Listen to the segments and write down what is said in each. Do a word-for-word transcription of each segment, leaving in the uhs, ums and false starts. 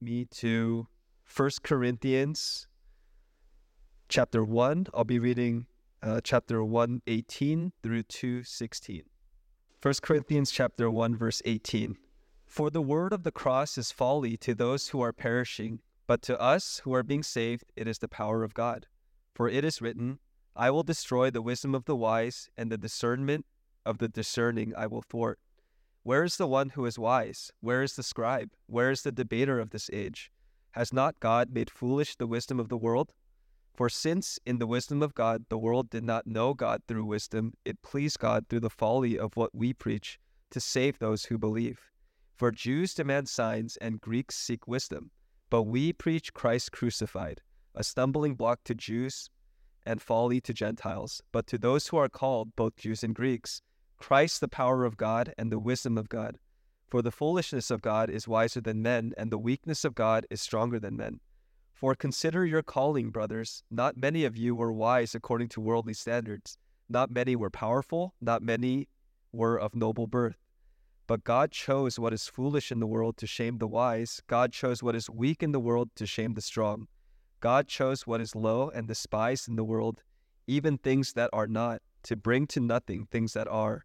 me to First Corinthians chapter one. I'll be reading uh, chapter one eighteen through two sixteen. First Corinthians chapter one, verse eighteen. For the word of the cross is folly to those who are perishing, but to us who are being saved, it is the power of God. For it is written, I will destroy the wisdom of the wise, and the discernment of the discerning I will thwart. Where is the one who is wise? Where is the scribe? Where is the debater of this age? Has not God made foolish the wisdom of the world? For since in the wisdom of God the world did not know God through wisdom, it pleased God through the folly of what we preach to save those who believe. For Jews demand signs and Greeks seek wisdom, but we preach Christ crucified, a stumbling block to Jews and folly to Gentiles, but to those who are called, both Jews and Greeks, Christ the power of God and the wisdom of God. For the foolishness of God is wiser than men, and the weakness of God is stronger than men. For consider your calling, brothers. Not many of you were wise according to worldly standards. Not many were powerful. Not many were of noble birth. But God chose what is foolish in the world to shame the wise. God chose what is weak in the world to shame the strong. God chose what is low and despised in the world, even things that are not, to bring to nothing things that are,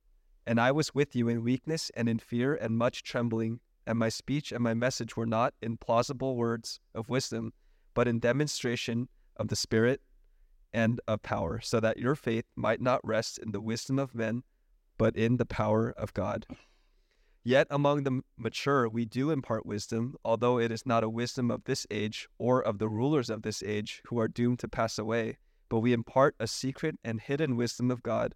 And I was with you in weakness and in fear and much trembling, and my speech and my message were not in plausible words of wisdom, but in demonstration of the Spirit and of power, so that your faith might not rest in the wisdom of men, but in the power of God. Yet among the mature we do impart wisdom, although it is not a wisdom of this age or of the rulers of this age who are doomed to pass away, but we impart a secret and hidden wisdom of God,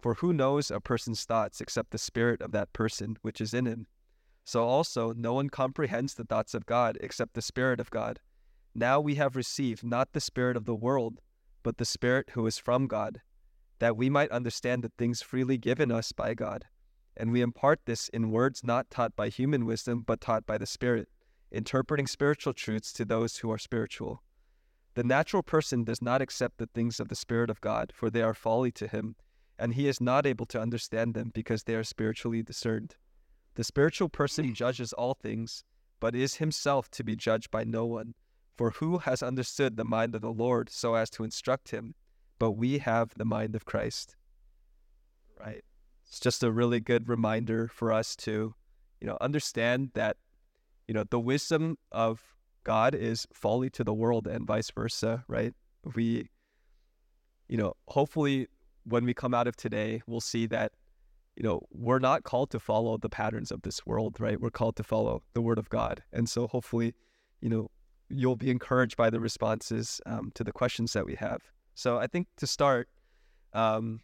For who knows a person's thoughts except the spirit of that person which is in him? So also no one comprehends the thoughts of God except the Spirit of God. Now we have received not the spirit of the world, but the Spirit who is from God, that we might understand the things freely given us by God. And we impart this in words not taught by human wisdom, but taught by the Spirit, interpreting spiritual truths to those who are spiritual. The natural person does not accept the things of the Spirit of God, for they are folly to him, and he is not able to understand them because they are spiritually discerned. The spiritual person judges all things, but is himself to be judged by no one. For who has understood the mind of the Lord so as to instruct him? But we have the mind of Christ. Right. It's just a really good reminder for us to, you know, understand that, you know, the wisdom of God is folly to the world and vice versa, right? We, you know, hopefully, when we come out of today, we'll see that, you know, we're not called to follow the patterns of this world, right? We're called to follow the Word of God. And so hopefully, you know, you'll be encouraged by the responses um, to the questions that we have. So I think to start, um,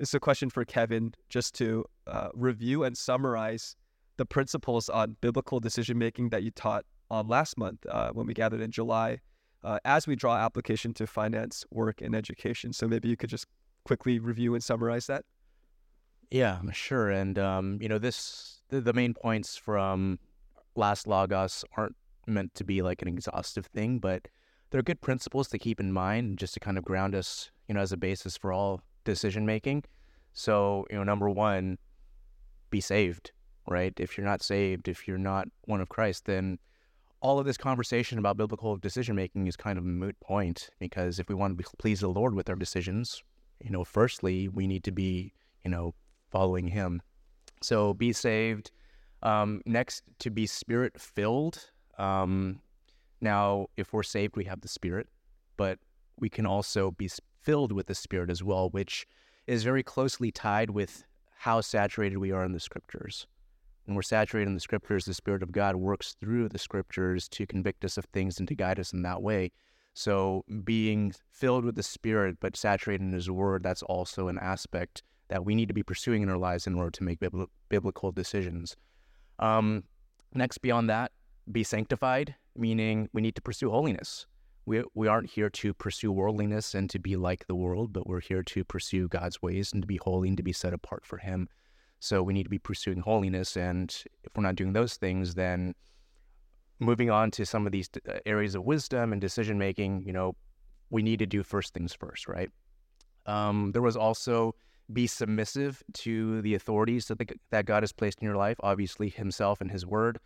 it's a question for Kevin, just to uh, review and summarize the principles on biblical decision-making that you taught on last month uh, when we gathered in July, uh, as we draw application to finance, work, and education. So maybe you could just quickly review and summarize that? Yeah, sure. And, um, you know, this, the, the main points from last Logos aren't meant to be like an exhaustive thing, but they're good principles to keep in mind just to kind of ground us, you know, as a basis for all decision-making. So, you know, number one, be saved, right? If you're not saved, if you're not one of Christ, then all of this conversation about biblical decision-making is kind of a moot point, because if we want to please the Lord with our decisions, you know, firstly, we need to be, you know, following him. So be saved. Um, next, to be spirit-filled. Um, now, if we're saved, we have the Spirit, but we can also be filled with the Spirit as well, which is very closely tied with how saturated we are in the Scriptures. When we're saturated in the Scriptures, the Spirit of God works through the Scriptures to convict us of things and to guide us in that way. So being filled with the Spirit but saturated in His Word, that's also an aspect that we need to be pursuing in our lives in order to make bibl- biblical decisions. Um, next, beyond that, be sanctified, meaning we need to pursue holiness. We we aren't here to pursue worldliness and to be like the world, but we're here to pursue God's ways and to be holy and to be set apart for Him. So we need to be pursuing holiness, and if we're not doing those things, then moving on to some of these areas of wisdom and decision-making, you know, we need to do first things first, right? Um, there was also be submissive to the authorities that, the, that God has placed in your life, obviously Himself and His Word,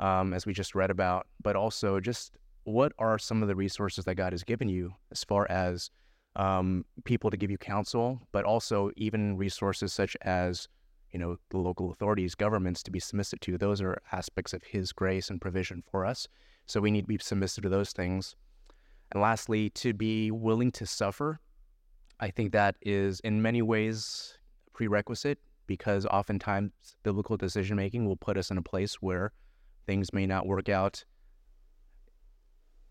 um, as we just read about, but also just what are some of the resources that God has given you as far as um, people to give you counsel, but also even resources such as, you know, the local authorities, governments to be submissive to. Those are aspects of His grace and provision for us. So we need to be submissive to those things. And lastly, to be willing to suffer. I think that is in many ways a prerequisite, because oftentimes biblical decision-making will put us in a place where things may not work out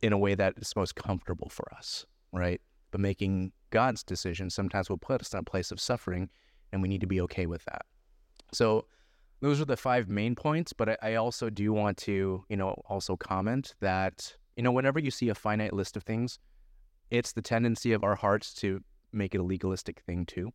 in a way that is most comfortable for us, right? But making God's decision sometimes will put us in a place of suffering, and we need to be okay with that. So those are the five main points, but I also do want to, you know, also comment that, you know, whenever you see a finite list of things, it's the tendency of our hearts to make it a legalistic thing too.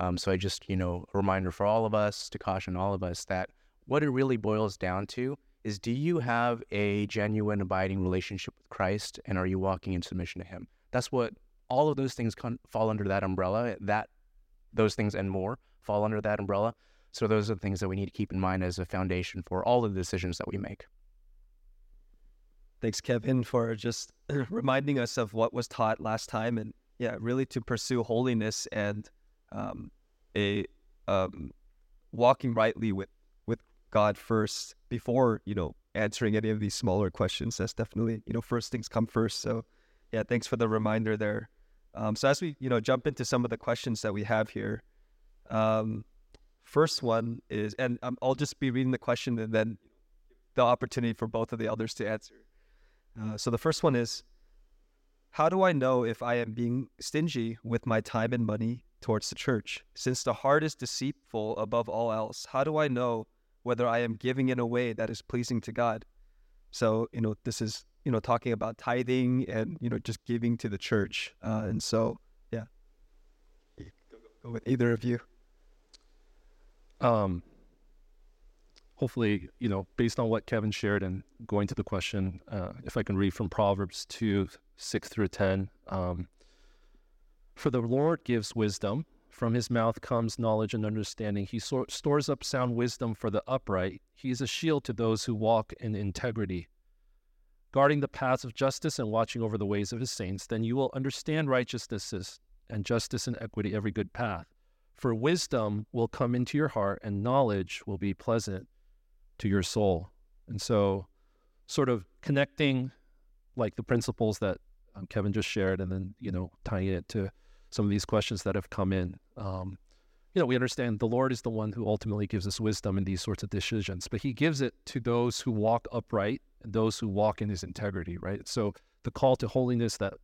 Um, so I just, you know, a reminder for all of us, to caution all of us, that what it really boils down to is, do you have a genuine abiding relationship with Christ, and are you walking in submission to Him? That's what all of those things con- fall under that umbrella, that those things and more fall under that umbrella. So those are the things that we need to keep in mind as a foundation for all of the decisions that we make. Thanks, Kevin, for just reminding us of what was taught last time, and yeah, really to pursue holiness and um, a um, walking rightly with, with God first before, you know, answering any of these smaller questions. That's definitely, you know, first things come first. So yeah, thanks for the reminder there. Um, so as we, you know, jump into some of the questions that we have here, um, first one is, and um, I'll just be reading the question and then the opportunity for both of the others to answer. Uh, so the first one is, how do I know if I am being stingy with my time and money towards the church? Since the heart is deceitful above all else, how do I know whether I am giving in a way that is pleasing to God? So, you know, this is, you know, talking about tithing and, you know, just giving to the church. Uh, and so, yeah, go, go, go with either of you. Um, hopefully, you know, based on what Kevin shared and going to the question, uh, if I can read from Proverbs two, six through ten. Um, For the Lord gives wisdom. From His mouth comes knowledge and understanding. He so- stores up sound wisdom for the upright. He is a shield to those who walk in integrity, guarding the paths of justice and watching over the ways of His saints. Then you will understand righteousness and justice and equity, every good path. For wisdom will come into your heart, and knowledge will be pleasant to your soul. And so sort of connecting like the principles that um, Kevin just shared, and then, you know, tying it to some of these questions that have come in. Um, you know, we understand the Lord is the one who ultimately gives us wisdom in these sorts of decisions, but He gives it to those who walk upright, those who walk in His integrity, right? So the call to holiness that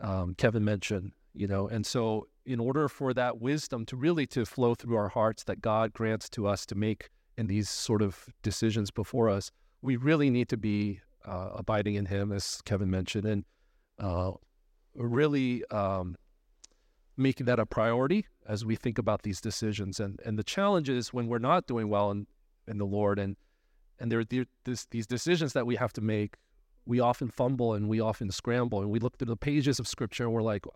um, Kevin mentioned, you know, and so in order for that wisdom to really to flow through our hearts that God grants to us to make in these sort of decisions before us, we really need to be uh, abiding in Him, as Kevin mentioned, and uh, really um, making that a priority as we think about these decisions. And and the challenge is when we're not doing well in, in the Lord, and And there, there this, these decisions that we have to make, we often fumble and we often scramble, and we look through the pages of Scripture and we're like,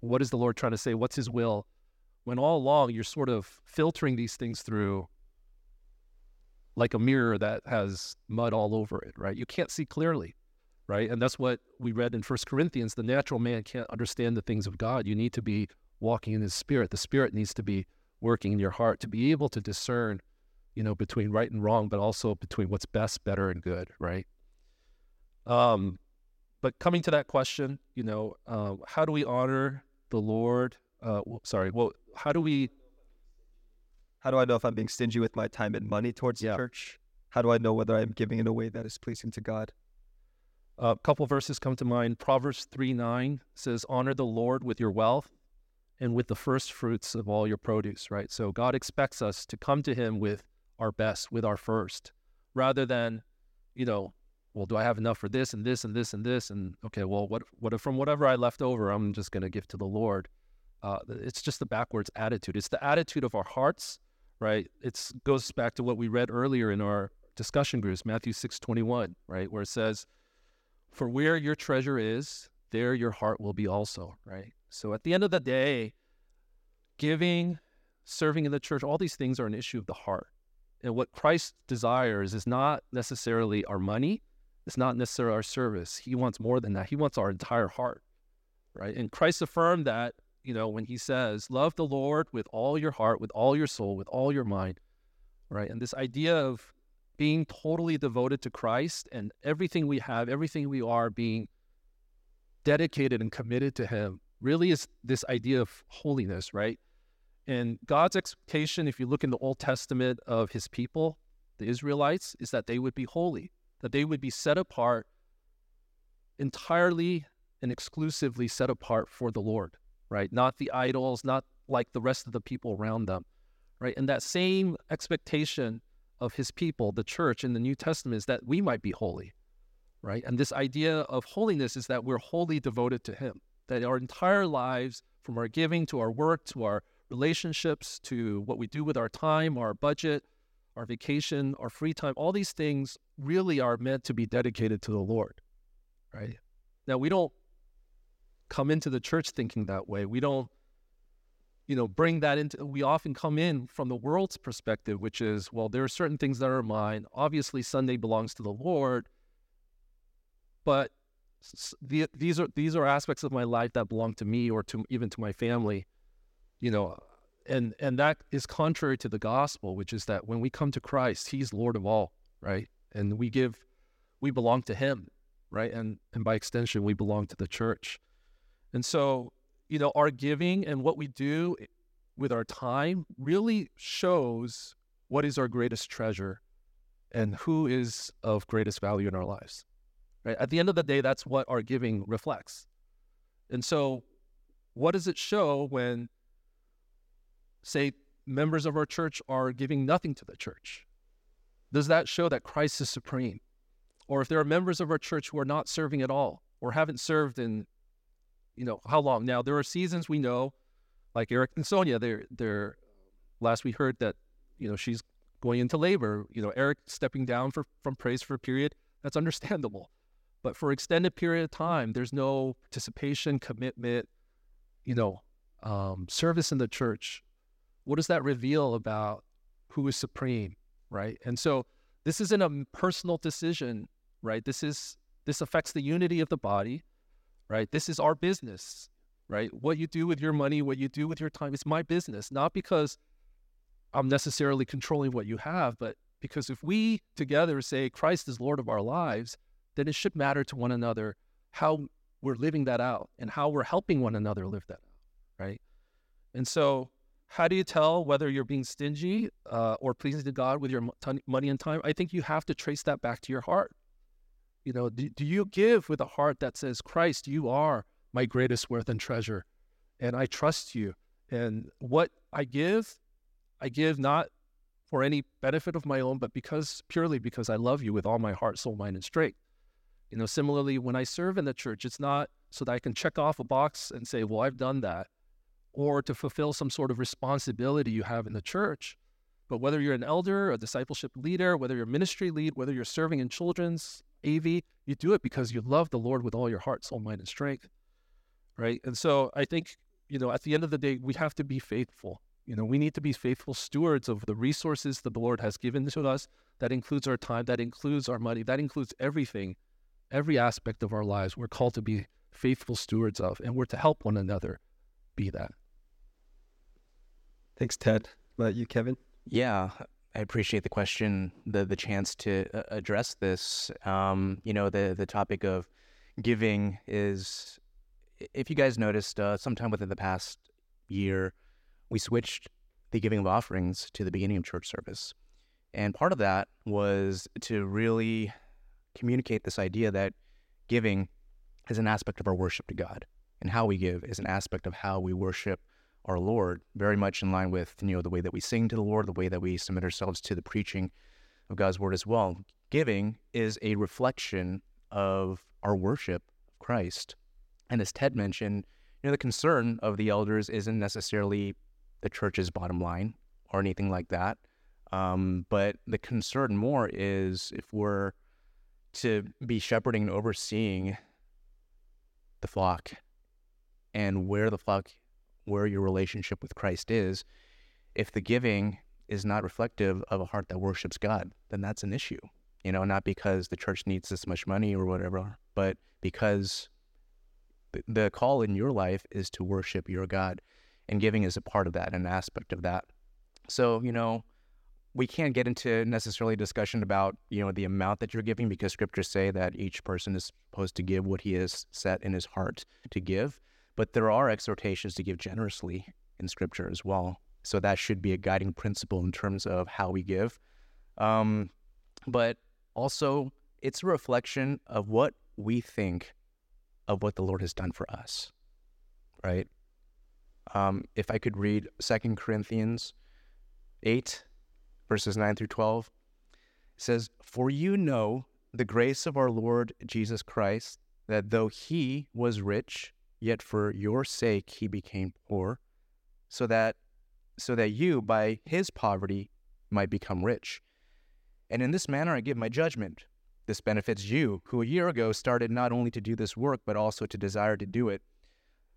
what is the Lord trying to say? What's His will? When all along you're sort of filtering these things through like a mirror that has mud all over it, right? You can't see clearly, right? And that's what we read in First Corinthians. The natural man can't understand the things of God. You need to be walking in His Spirit. The Spirit needs to be working in your heart to be able to discern, you know, between right and wrong, but also between what's best, better, and good, right? Um, But coming to that question, you know, uh, how do we honor the Lord? Uh, well, sorry, well, how do we? How do I know if I'm being stingy with my time and money towards yeah. the church? How do I know whether I'm giving in a way that is pleasing to God? A uh, couple of verses come to mind. Proverbs three nine says, honor the Lord with your wealth and with the first fruits of all your produce, right? So God expects us to come to him with our best, with our first, rather than, you know, well, do I have enough for this and this and this and this? And okay, well, what, what from whatever I left over, I'm just going to give to the Lord. Uh, it's just the backwards attitude. It's the attitude of our hearts, right? It goes back to what we read earlier in our discussion groups, Matthew six twenty-one, right? Where it says, for where your treasure is, there your heart will be also, right? So at the end of the day, giving, serving in the church, all these things are an issue of the heart. And what Christ desires is not necessarily our money. It's not necessarily our service. He wants more than that. He wants our entire heart, right? And Christ affirmed that, you know, when he says, love the Lord with all your heart, with all your soul, with all your mind, right? And this idea of being totally devoted to Christ and everything we have, everything we are, being dedicated and committed to him really is this idea of holiness, right? And God's expectation, if you look in the Old Testament of his people, the Israelites, is that they would be holy, that they would be set apart, entirely and exclusively set apart for the Lord, right? Not the idols, not like the rest of the people around them, right? And that same expectation of his people, the church in the New Testament, is that we might be holy, right? And this idea of holiness is that we're wholly devoted to him, that our entire lives, from our giving to our work, to our relationships, to what we do with our time, our budget, our vacation, our free time, all these things really are meant to be dedicated to the Lord, right? Now, we don't come into the church thinking that way. We don't you know, bring that into, we often come in from the world's perspective, which is, well, there are certain things that are mine. Obviously, Sunday belongs to the Lord, but the, these are these are aspects of my life that belong to me or to even to my family, you know, and, and that is contrary to the gospel, which is that when we come to Christ, he's Lord of all, right? And we give, we belong to him, right? And, and by extension, we belong to the church. And so, you know, our giving and what we do with our time really shows what is our greatest treasure and who is of greatest value in our lives, right? At the end of the day, that's what our giving reflects. And so what does it show when, say, members of our church are giving nothing to the church? Does that show that Christ is supreme? Or if there are members of our church who are not serving at all or haven't served in you know, how long? Now, there are seasons we know, like Eric and Sonia, they're, they're, last we heard that, you know, she's going into labor, you know, Eric stepping down for, from praise for a period, that's understandable. But for extended period of time, there's no participation, commitment, you know, um, service in the church. What does that reveal about who is supreme, right? And so this isn't a personal decision, right? This is, this affects the unity of the body. Right? This is our business, right? What you do with your money, what you do with your time, it's my business, not because I'm necessarily controlling what you have, but because if we together say Christ is Lord of our lives, then it should matter to one another how we're living that out and how we're helping one another live that out, right? And so how do you tell whether you're being stingy uh, or pleasing to God with your t- money and time? I think you have to trace that back to your heart. You know, do, do you give with a heart that says, Christ, you are my greatest worth and treasure, and I trust you. And what I give, I give not for any benefit of my own, but because purely because I love you with all my heart, soul, mind, and strength. You know, similarly, when I serve in the church, it's not so that I can check off a box and say, well, I've done that, or to fulfill some sort of responsibility you have in the church. But whether you're an elder, a discipleship leader, whether you're a ministry lead, whether you're serving in children's, A V, you do it because you love the Lord with all your heart, soul, mind, and strength, right? And so I think, you know, at the end of the day, we have to be faithful. You know, we need to be faithful stewards of the resources the Lord has given to us. That includes our time, that includes our money, that includes everything, every aspect of our lives we're called to be faithful stewards of, and we're to help one another be that. Thanks, Ted. About you, Kevin? Yeah. I appreciate the question, the the chance to address this. Um, you know, the the topic of, giving is, if you guys noticed, uh, sometime within the past year, we switched the giving of offerings to the beginning of church service. And part of that was to really communicate this idea that giving is an aspect of our worship to God, and how we give is an aspect of how we worship our Lord, very much in line with, you know, the way that we sing to the Lord, the way that we submit ourselves to the preaching of God's word as well. Giving is a reflection of our worship of Christ. And as Ted mentioned, you know, the concern of the elders isn't necessarily the church's bottom line or anything like that. Um, but the concern more is if we're to be shepherding and overseeing the flock and where the flock, where your relationship with Christ is, if the giving is not reflective of a heart that worships God, then that's an issue. You know, not because the church needs this much money or whatever, but because the call in your life is to worship your God, and giving is a part of that, an aspect of that. So, you know, we can't get into necessarily discussion about, you know, the amount that you're giving, because scriptures say that each person is supposed to give what he is set in his heart to give. But there are exhortations to give generously in scripture as well. So that should be a guiding principle in terms of how we give. Um, but also, it's a reflection of what we think of what the Lord has done for us, right? Um, if I could read Second Corinthians eight, verses nine through twelve, it says, "For you know the grace of our Lord Jesus Christ, that though he was rich, yet for your sake he became poor, so that so that you by his poverty might become rich. And in this manner I give my judgment. This benefits you, who a year ago started not only to do this work, but also to desire to do it.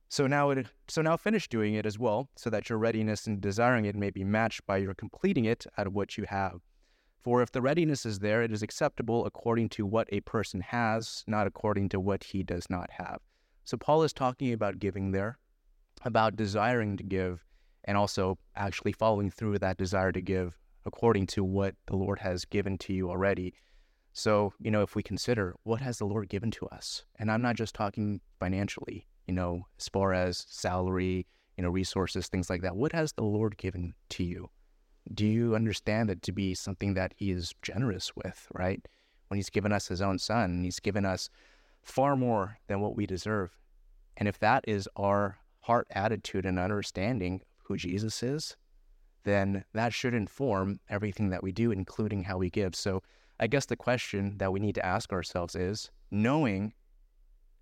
So now it so now finish doing it as well, so that your readiness in desiring it may be matched by your completing it out of what you have. For if the readiness is there, it is acceptable according to what a person has, not according to what he does not have." So Paul is talking about giving there, about desiring to give, and also actually following through with that desire to give according to what the Lord has given to you already. So, you know, if we consider, what has the Lord given to us? And I'm not just talking financially, you know, as far as salary, you know, resources, things like that. What has the Lord given to you? Do you understand it to be something that he is generous with, right? When he's given us his own son, he's given us far more than what we deserve. And if that is our heart attitude and understanding of who Jesus is, then that should inform everything that we do, including how we give. So I guess the question that we need to ask ourselves is, knowing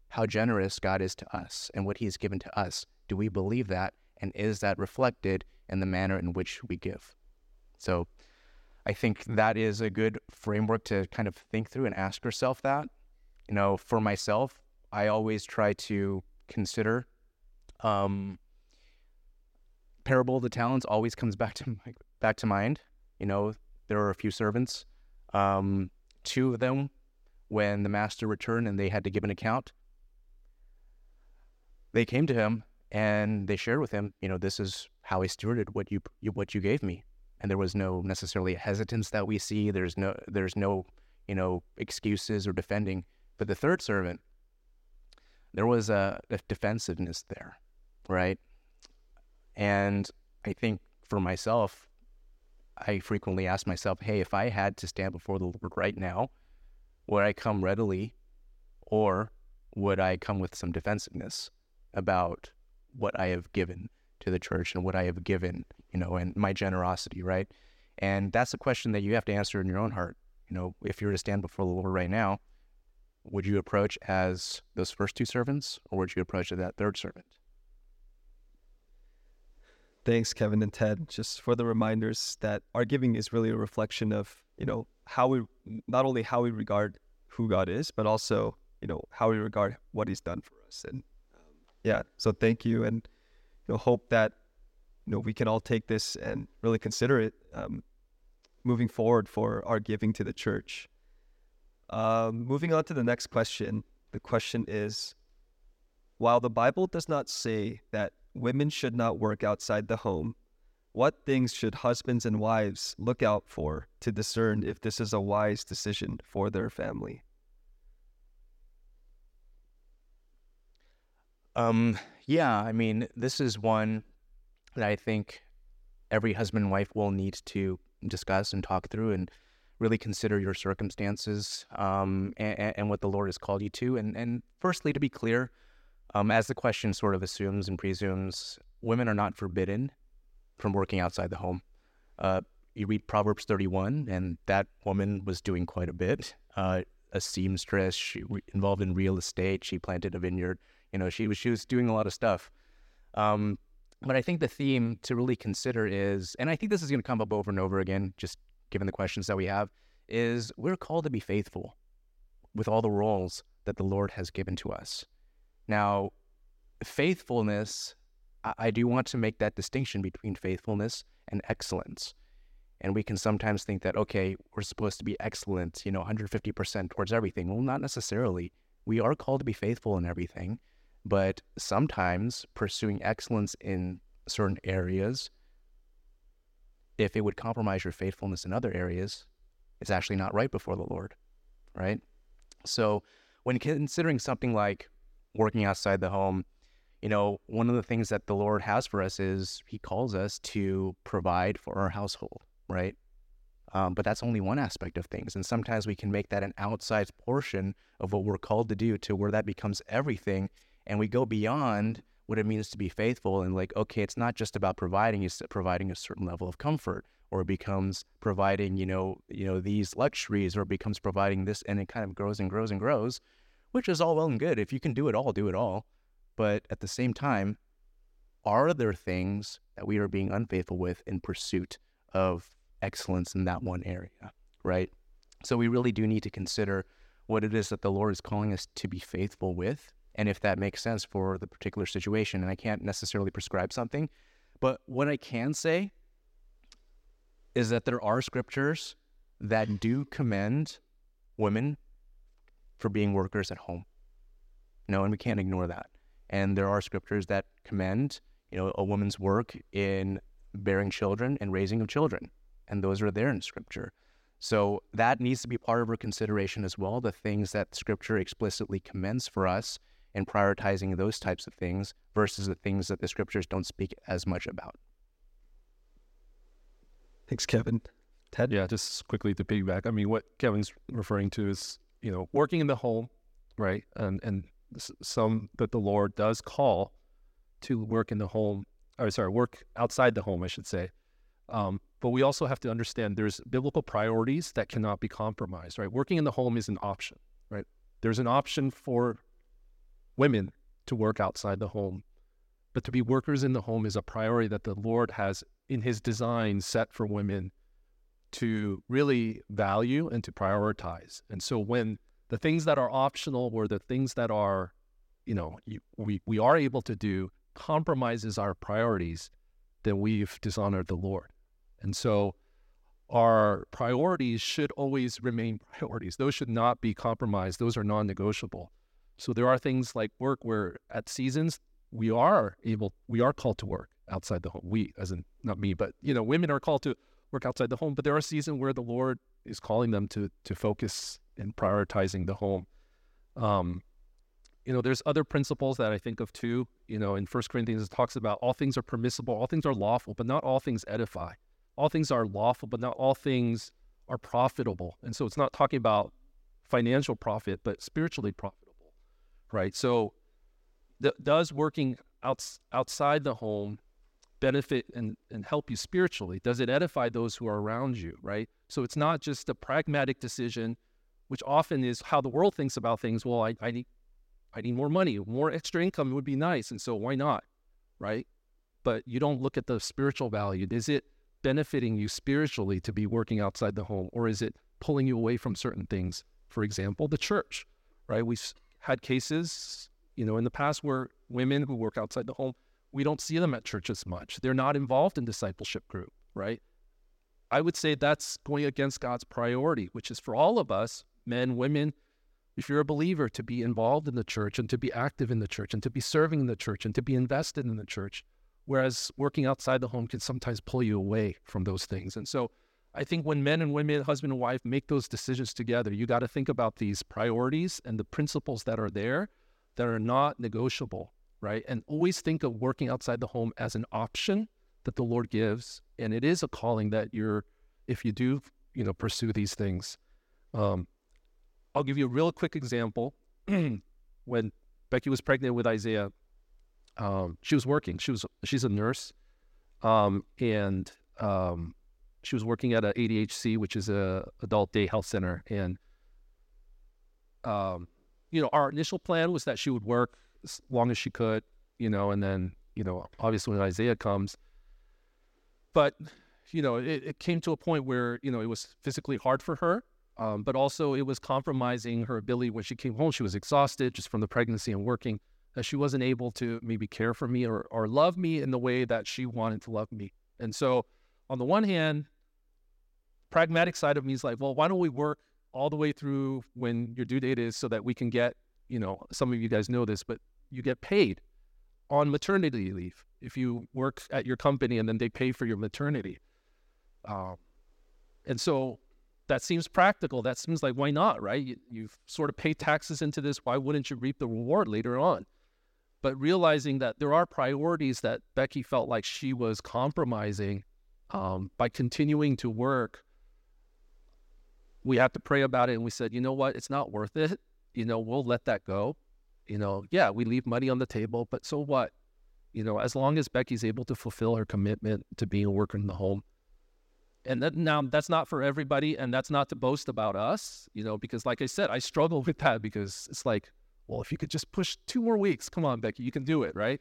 how generous God is to us and what he's given to us, do we believe that? And is that reflected in the manner in which we give? So I think that is a good framework to kind of think through and ask yourself that. You know, for myself, I always try to consider um, parable of the talents always comes back to my, back to mind. You know, there are a few servants, um, two of them, when the master returned and they had to give an account, they came to him and they shared with him, you know, this is how I stewarded what you what you gave me, and there was no necessarily hesitance that we see. There's no there's no you know excuses or defending. But the third servant, there was a, a defensiveness there, right? And I think for myself, I frequently ask myself, hey, if I had to stand before the Lord right now, would I come readily, or would I come with some defensiveness about what I have given to the church and what I have given, you know, and my generosity, right? And that's a question that you have to answer in your own heart. You know, if you were to stand before the Lord right now, would you approach as those first two servants, or would you approach as that third servant? Thanks, Kevin and Ted, just for the reminders that our giving is really a reflection of, you know, how we, not only how we regard who God is, but also, you know, how we regard what he's done for us. And um, yeah, so thank you. And, you know, hope that, you know, we can all take this and really consider it um, moving forward for our giving to the church. Um, moving on to the next question. The question is, while the Bible does not say that women should not work outside the home, what things should husbands and wives look out for to discern if this is a wise decision for their family? Um, yeah, I mean, this is one that I think every husband and wife will need to discuss and talk through and really consider your circumstances um, and, and what the Lord has called you to. And, and firstly, to be clear, um, as the question sort of assumes and presumes, women are not forbidden from working outside the home. Uh, you read Proverbs thirty-one, and that woman was doing quite a bit. Uh, a seamstress, she was involved in real estate, she planted a vineyard. You know, she was she was doing a lot of stuff. Um, but I think the theme to really consider is, and I think this is going to come up over and over again, just given the questions that we have, is we're called to be faithful with all the roles that the Lord has given to us. Now, faithfulness, I, I do want to make that distinction between faithfulness and excellence. And we can sometimes think that, okay, we're supposed to be excellent, you know, one hundred fifty percent towards everything. Well, not necessarily. We are called to be faithful in everything. But sometimes pursuing excellence in certain areas, if it would compromise your faithfulness in other areas, it's actually not right before the Lord, right? So when considering something like working outside the home, you know, one of the things that the Lord has for us is he calls us to provide for our household, right? Um, but that's only one aspect of things. And sometimes we can make that an outsized portion of what we're called to do to where that becomes everything. And we go beyond what it means to be faithful and like, okay, it's not just about providing, it's providing a certain level of comfort, or it becomes providing, you know, you know, these luxuries, or it becomes providing this, and it kind of grows and grows and grows, which is all well and good. If you can do it all, do it all. But at the same time, are there things that we are being unfaithful with in pursuit of excellence in that one area, right? So we really do need to consider what it is that the Lord is calling us to be faithful with, and if that makes sense for the particular situation. And I can't necessarily prescribe something, but what I can say is that there are scriptures that do commend women for being workers at home. No, and we can't ignore that. And there are scriptures that commend, you know, a woman's work in bearing children and raising of children. And those are there in scripture. So that needs to be part of our consideration as well, the things that scripture explicitly commends for us and prioritizing those types of things versus the things that the scriptures don't speak as much about. Thanks, Kevin. Ted? Yeah, just quickly to piggyback. I mean, what Kevin's referring to is, you know, working in the home, right? And and some that the Lord does call to work in the home, or sorry, work outside the home, I should say. Um, but we also have to understand there's biblical priorities that cannot be compromised, right? Working in the home is an option, right? There's an option for women to work outside the home, but to be workers in the home is a priority that the Lord has in his design set for women to really value and to prioritize. And so when the things that are optional or the things that are, you know, you, we, we are able to do compromises our priorities, then we've dishonored the Lord. And so our priorities should always remain priorities. Those should not be compromised. Those are non-negotiable. So there are things like work where at seasons we are able, we are called to work outside the home. We, as in not me, but, you know, women are called to work outside the home, but there are seasons where the Lord is calling them to to focus and prioritizing the home. Um, you know, there's other principles that I think of too. You know, in First Corinthians, it talks about all things are permissible, all things are lawful, but not all things edify. All things are lawful, but not all things are profitable. And so it's not talking about financial profit, but spiritually profitable, right? So th- does working outs- outside the home benefit and, and help you spiritually? Does it edify those who are around you, right? So it's not just a pragmatic decision, which often is how the world thinks about things. Well, I, I need I need more money, more extra income would be nice, and so why not, right? But you don't look at the spiritual value. Is it benefiting you spiritually to be working outside the home, or is it pulling you away from certain things? For example, the church, right? We've had cases, you know, in the past where women who work outside the home, we don't see them at church as much. They're not involved in discipleship group, right? I would say that's going against God's priority, which is for all of us, men, women, if you're a believer, to be involved in the church and to be active in the church and to be serving in the church and to be invested in the church. Whereas working outside the home can sometimes pull you away from those things. And so I think when men and women, husband and wife, make those decisions together, you got to think about these priorities and the principles that are there that are not negotiable, right? And always think of working outside the home as an option that the Lord gives. And it is a calling that you're, if you do, you know, pursue these things. Um, I'll give you a real quick example. When Becky was pregnant with Isaiah, um, she was working. She was, she's a nurse. Um, and, um, she was working at a A D H C, which is a adult day health center. And, um, you know, our initial plan was that she would work as long as she could, you know, and then, you know, obviously when Isaiah comes, but, you know, it, it came to a point where, you know, it was physically hard for her. Um, but also it was compromising her ability. When she came home, she was exhausted just from the pregnancy and working, that she wasn't able to maybe care for me or, or love me in the way that she wanted to love me. And so on the one hand, pragmatic side of me is like, well, why don't we work all the way through when your due date is so that we can get, you know, some of you guys know this, but you get paid on maternity leave if you work at your company and then they pay for your maternity. Um, and so that seems practical. That seems like, why not, right? You, you've sort of paid taxes into this. Why wouldn't you reap the reward later on? But realizing that there are priorities that Becky felt like she was compromising um, by continuing to work, we have to pray about it. And we said, you know what? It's not worth it. You know, we'll let that go. You know, yeah, we leave money on the table, but so what? You know, as long as Becky's able to fulfill her commitment to being a worker in the home. And that, now that's not for everybody, and that's not to boast about us, you know, because like I said, I struggle with that because it's like, well, if you could just push two more weeks, come on, Becky, you can do it, right?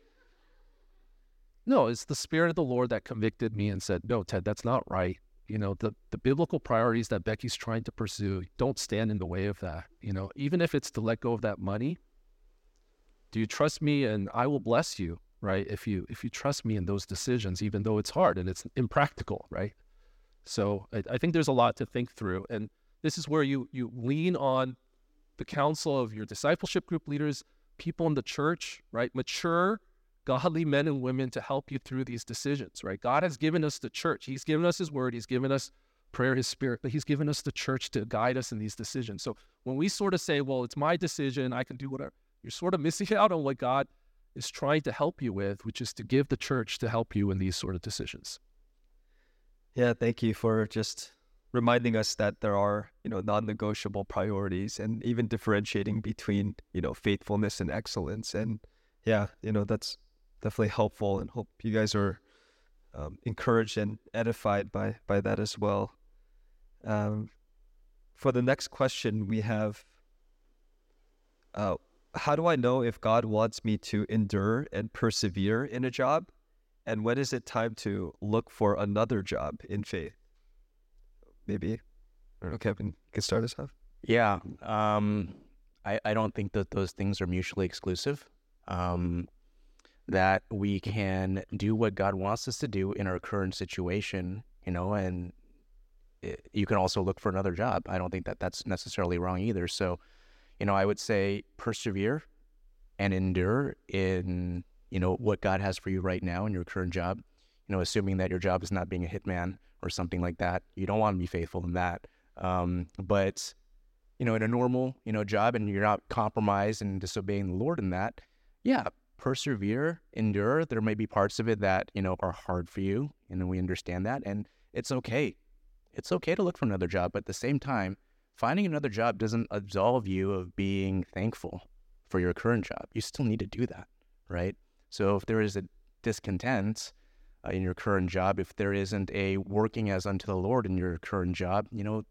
No, it's the Spirit of the Lord that convicted me and said, no, Ted, that's not right. You know, the, the biblical priorities that Becky's trying to pursue don't stand in the way of that. You know, even if it's to let go of that money, do you trust me and I will bless you, right? If you, if you trust me in those decisions, even though it's hard and it's impractical, right? So I, I think there's a lot to think through. And this is where you you lean on the counsel of your discipleship group leaders, people in the church, right? Mature, godly men and women to help you through these decisions, right? God has given us the church. He's given us his word. He's given us prayer, his Spirit, but he's given us the church to guide us in these decisions. So when we sort of say, well, it's my decision, I can do whatever, you're sort of missing out on what God is trying to help you with, which is to give the church to help you in these sort of decisions. Yeah, thank you for just reminding us that there are, you know, non-negotiable priorities and even differentiating between, you know, faithfulness and excellence. And yeah, you know, that's definitely helpful, and hope you guys are um, encouraged and edified by, by that as well. Um, for the next question, we have, uh, how do I know if God wants me to endure and persevere in a job? And when is it time to look for another job in faith? Maybe, I don't know, Kevin, you can start us off. Yeah, um, I, I don't think that those things are mutually exclusive, um, that we can do what God wants us to do in our current situation, you know, and it, you can also look for another job. I don't think that that's necessarily wrong either. So, you know, I would say persevere and endure in, you know, what God has for you right now in your current job, you know, assuming that your job is not being a hitman or something like that. You don't want to be faithful in that. Um, but, you know, in a normal, you know, job, and you're not compromised and disobeying the Lord in that, yeah, persevere, endure. There may be parts of it that, you know, are hard for you, and we understand that, and it's okay. It's okay to look for another job, but at the same time, finding another job doesn't absolve you of being thankful for your current job. You still need to do that, right? So if there is a discontent uh, in your current job, if there isn't a working as unto the Lord in your current job, you know,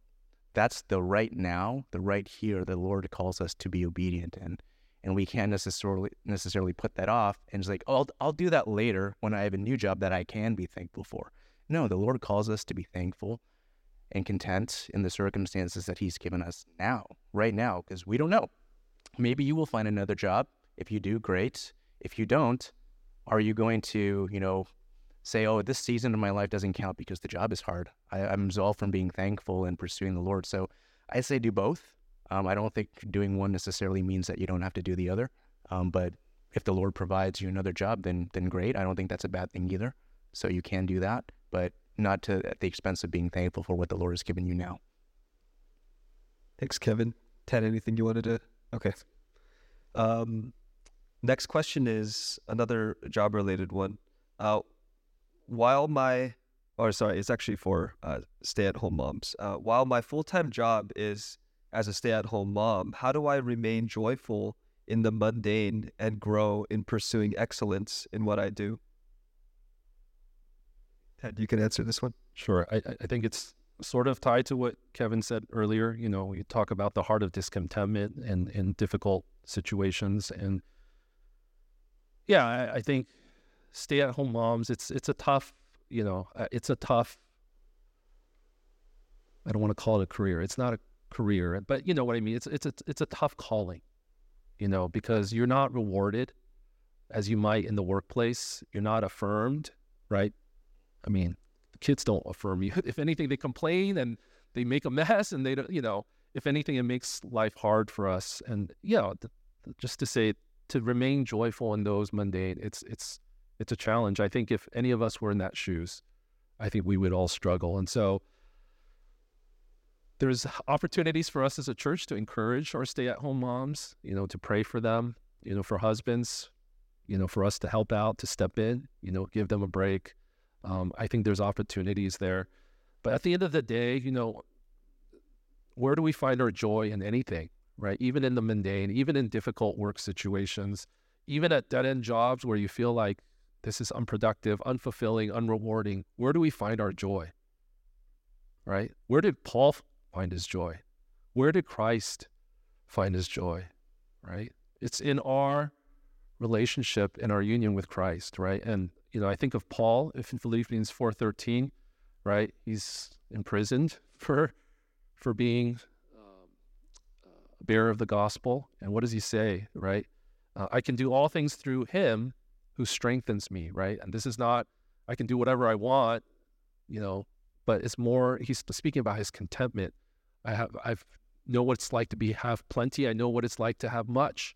that's the right now, the right here, the Lord calls us to be obedient in. And we can't necessarily necessarily put that off and just like, oh, I'll, I'll do that later when I have a new job that I can be thankful for. No, the Lord calls us to be thankful and content in the circumstances that he's given us now, right now, because we don't know. Maybe you will find another job. If you do, great. If you don't, are you going to, you know, say, oh, this season of my life doesn't count because the job is hard. I, I'm absolved from being thankful and pursuing the Lord. So I say do both. Um, I don't think doing one necessarily means that you don't have to do the other. Um, but if the Lord provides you another job, then then great. I don't think that's a bad thing either. So you can do that, but not to at the expense of being thankful for what the Lord has given you now. Thanks, Kevin. Ted, anything you wanted to? Okay. Um. Next question is another job-related one. Uh, while my, or sorry, it's actually for uh, stay-at-home moms. Uh, while my full-time job is as a stay-at-home mom, how do I remain joyful in the mundane and grow in pursuing excellence in what I do? Ted, you can answer this one. Sure. I, I think it's sort of tied to what Kevin said earlier. You know, you talk about the heart of discontentment and, and difficult situations. And yeah, I, I think stay-at-home moms, it's it's a tough, you know, it's a tough, I don't want to call it a career. It's not a career, but you know what I mean? It's it's a, it's a tough calling, you know, because you're not rewarded as you might in the workplace. You're not affirmed, right? I mean, kids don't affirm you. If anything, they complain and they make a mess, and they don't, you know, if anything, it makes life hard for us. And yeah, th- just to say, to remain joyful in those mundane, it's, it's, it's a challenge. I think if any of us were in that shoes, I think we would all struggle. And so there's opportunities for us as a church to encourage our stay-at-home moms, you know, to pray for them, you know, for husbands, you know, for us to help out, to step in, you know, give them a break. Um, I think there's opportunities there. But at the end of the day, you know, where do we find our joy in anything, right? Even in the mundane, even in difficult work situations, even at dead-end jobs where you feel like this is unproductive, unfulfilling, unrewarding, where do we find our joy, right? Where did Paul find his joy? Where did Christ find his joy, right? It's in our relationship and our union with Christ, right? And you know, I think of Paul, if in Philippians four thirteen, right? He's imprisoned for for being um, uh, bearer of the gospel. And what does he say, right? Uh, I can do all things through him who strengthens me, right? And this is not, I can do whatever I want, you know, but it's more, he's speaking about his contentment. I have, I've know what it's like to be, have plenty. I know what it's like to have much,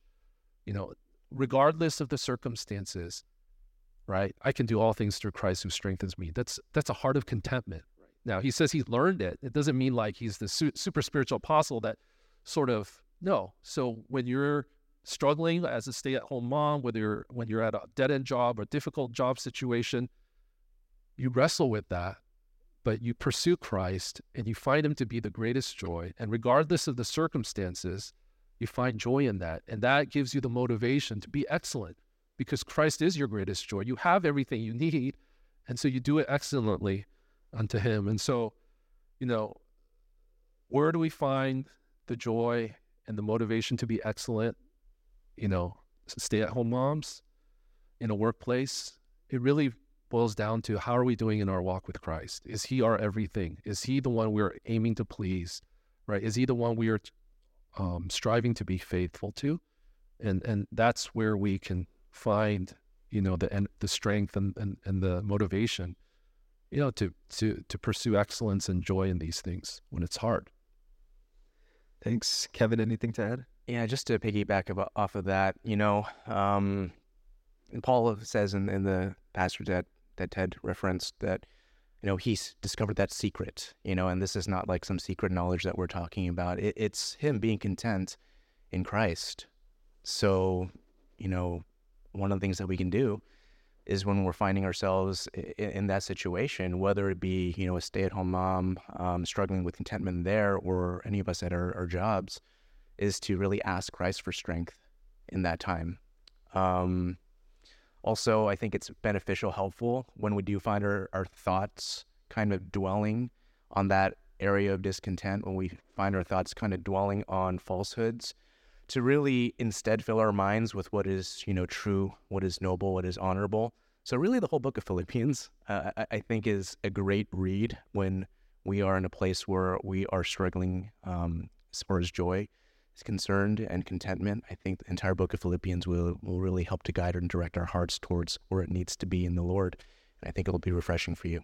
you know, regardless of the circumstances. Right? I can do all things through Christ who strengthens me. That's that's a heart of contentment. Right. Now, he says he learned it. It doesn't mean like he's the su- super spiritual apostle that sort of, no. So when you're struggling as a stay-at-home mom, whether you're, when you're at a dead-end job or difficult job situation, you wrestle with that, but you pursue Christ and you find him to be the greatest joy. And regardless of the circumstances, you find joy in that. And that gives you the motivation to be excellent, because Christ is your greatest joy. You have everything you need, and so you do it excellently unto him. And so, you know, where do we find the joy and the motivation to be excellent? You know, stay-at-home moms in a workplace, it really boils down to how are we doing in our walk with Christ? Is he our everything? Is he the one we're aiming to please, right? Is he the one we are um, striving to be faithful to? And and that's where we can find, you know, the and the strength and, and, and the motivation, you know, to, to, to pursue excellence and joy in these things when it's hard. Thanks. Kevin, anything to add? Yeah, just to piggyback off of that, you know, um, and Paul says in, in the pastor that, that Ted referenced that, you know, he's discovered that secret, you know, and this is not like some secret knowledge that we're talking about. It, it's him being content in Christ. So, you know, one of the things that we can do is when we're finding ourselves in, in that situation, whether it be, you know, a stay-at-home mom um, struggling with contentment there, or any of us at our, our jobs, is to really ask Christ for strength in that time. Um, also, I think it's beneficial, helpful when we do find our, our thoughts kind of dwelling on that area of discontent, when we find our thoughts kind of dwelling on falsehoods, to really instead fill our minds with what is, you know, true, what is noble, what is honorable. So really the whole book of Philippians, uh, I, I think, is a great read when we are in a place where we are struggling um, as far as joy is concerned and contentment. I think the entire book of Philippians will, will really help to guide and direct our hearts towards where it needs to be in the Lord. And I think it'll be refreshing for you.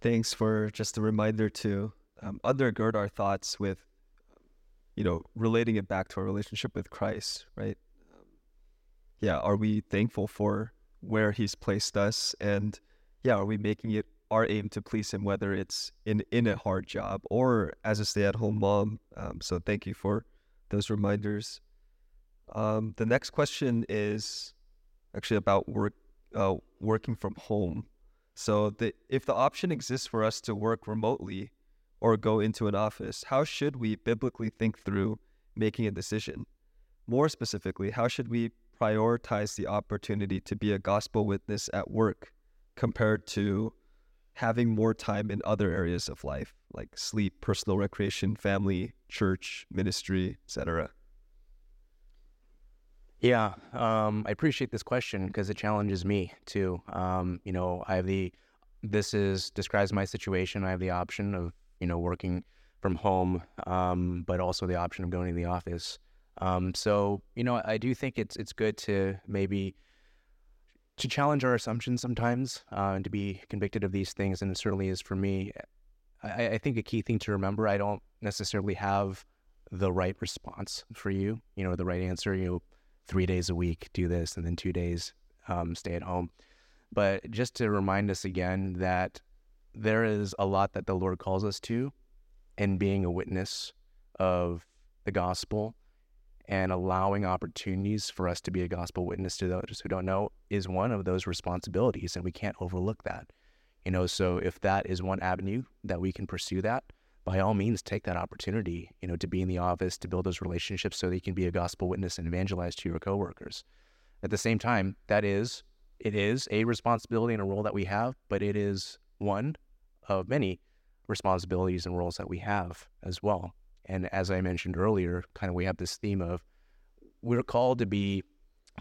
Thanks for just a reminder to um, undergird our thoughts with, you know, relating it back to our relationship with Christ, right? Um, yeah, are we thankful for where he's placed us? And yeah, are we making it our aim to please him, whether it's in, in a hard job or as a stay-at-home mom? Um, so thank you for those reminders. Um, the next question is actually about work, uh, working from home. So the, if the option exists for us to work remotely or go into an office, how should we biblically think through making a decision? More specifically, how should we prioritize the opportunity to be a gospel witness at work compared to having more time in other areas of life, like sleep, personal recreation, family, church, ministry, et cetera? Yeah, um, I appreciate this question because it challenges me too. Um, you know, I have the, this is, describes my situation. I have the option of, you know, working from home, um, but also the option of going to the office. Um, so, you know, I do think it's, it's good to maybe to challenge our assumptions sometimes, uh, and to be convicted of these things. And it certainly is for me. I, I think a key thing to remember, I don't necessarily have the right response for you, you know, the right answer, you know, three days a week, do this, and then two days, um, stay at home. But just to remind us again that there is a lot that the Lord calls us to in being a witness of the gospel and allowing opportunities for us to be a gospel witness to those who don't know is one of those responsibilities, and we can't overlook that. You know, so if that is one avenue that we can pursue that, by all means, take that opportunity, you know, to be in the office, to build those relationships so that you can be a gospel witness and evangelize to your coworkers. At the same time, that is, it is a responsibility and a role that we have, but it is one of many responsibilities and roles that we have as well. And as I mentioned earlier, kind of we have this theme of we're called to be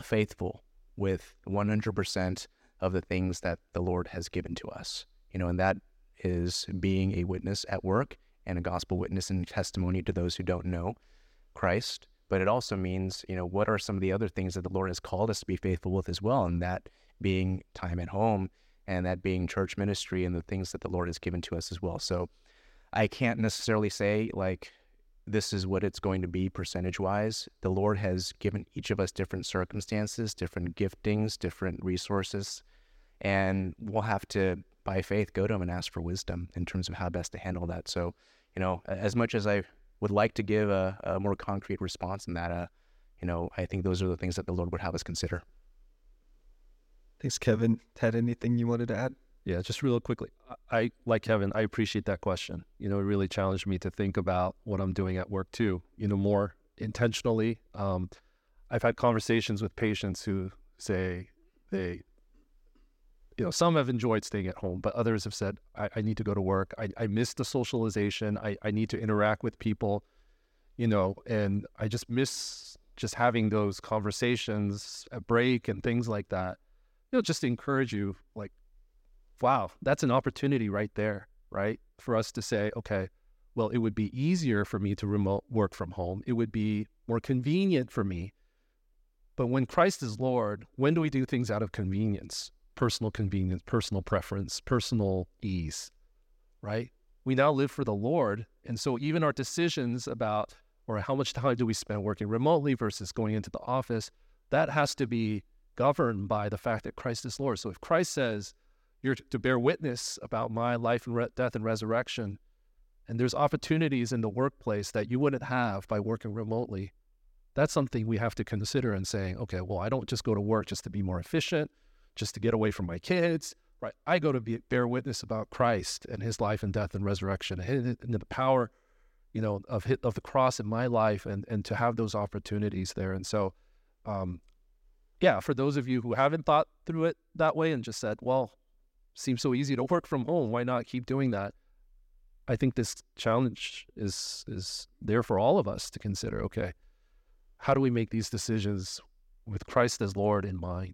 faithful with one hundred percent of the things that the Lord has given to us, you know, and that is being a witness at work and a gospel witness and testimony to those who don't know Christ. But it also means, you know, what are some of the other things that the Lord has called us to be faithful with as well? And that being time at home and that being church ministry and the things that the Lord has given to us as well. So I can't necessarily say like, this is what it's going to be percentage wise. The Lord has given each of us different circumstances, different giftings, different resources, and we'll have to, by faith, go to him and ask for wisdom in terms of how best to handle that. So, you know, as much as I would like to give a, a more concrete response in that, uh, you know, I think those are the things that the Lord would have us consider. Thanks, Kevin. Ted, anything you wanted to add? Yeah, just real quickly. I, like Kevin, I appreciate that question. You know, it really challenged me to think about what I'm doing at work too, you know, more intentionally. Um, I've had conversations with patients who say they, you know, some have enjoyed staying at home, but others have said, I, I need to go to work. I, I miss the socialization. I, I need to interact with people, you know, and I just miss just having those conversations at break and things like that. You know, just to encourage you, like, wow, that's an opportunity right there, right? For us to say, okay, well, it would be easier for me to remote work from home. It would be more convenient for me. But when Christ is Lord, when do we do things out of convenience? Personal convenience, personal preference, personal ease, right? We now live for the Lord. And so even our decisions about, or how much time do we spend working remotely versus going into the office, that has to be governed by the fact that Christ is Lord. So if Christ says, you're to bear witness about my life and re- death and resurrection, and there's opportunities in the workplace that you wouldn't have by working remotely, that's something we have to consider and saying, okay, well, I don't just go to work just to be more efficient, just to get away from my kids, right? I go to be, bear witness about Christ and his life and death and resurrection and, and the power, you know, of of the cross in my life, and, and to have those opportunities there. And so, um, yeah, for those of you who haven't thought through it that way and just said, well, seems so easy to work from home, why not keep doing that? I think this challenge is is there for all of us to consider. Okay, how do we make these decisions with Christ as Lord in mind?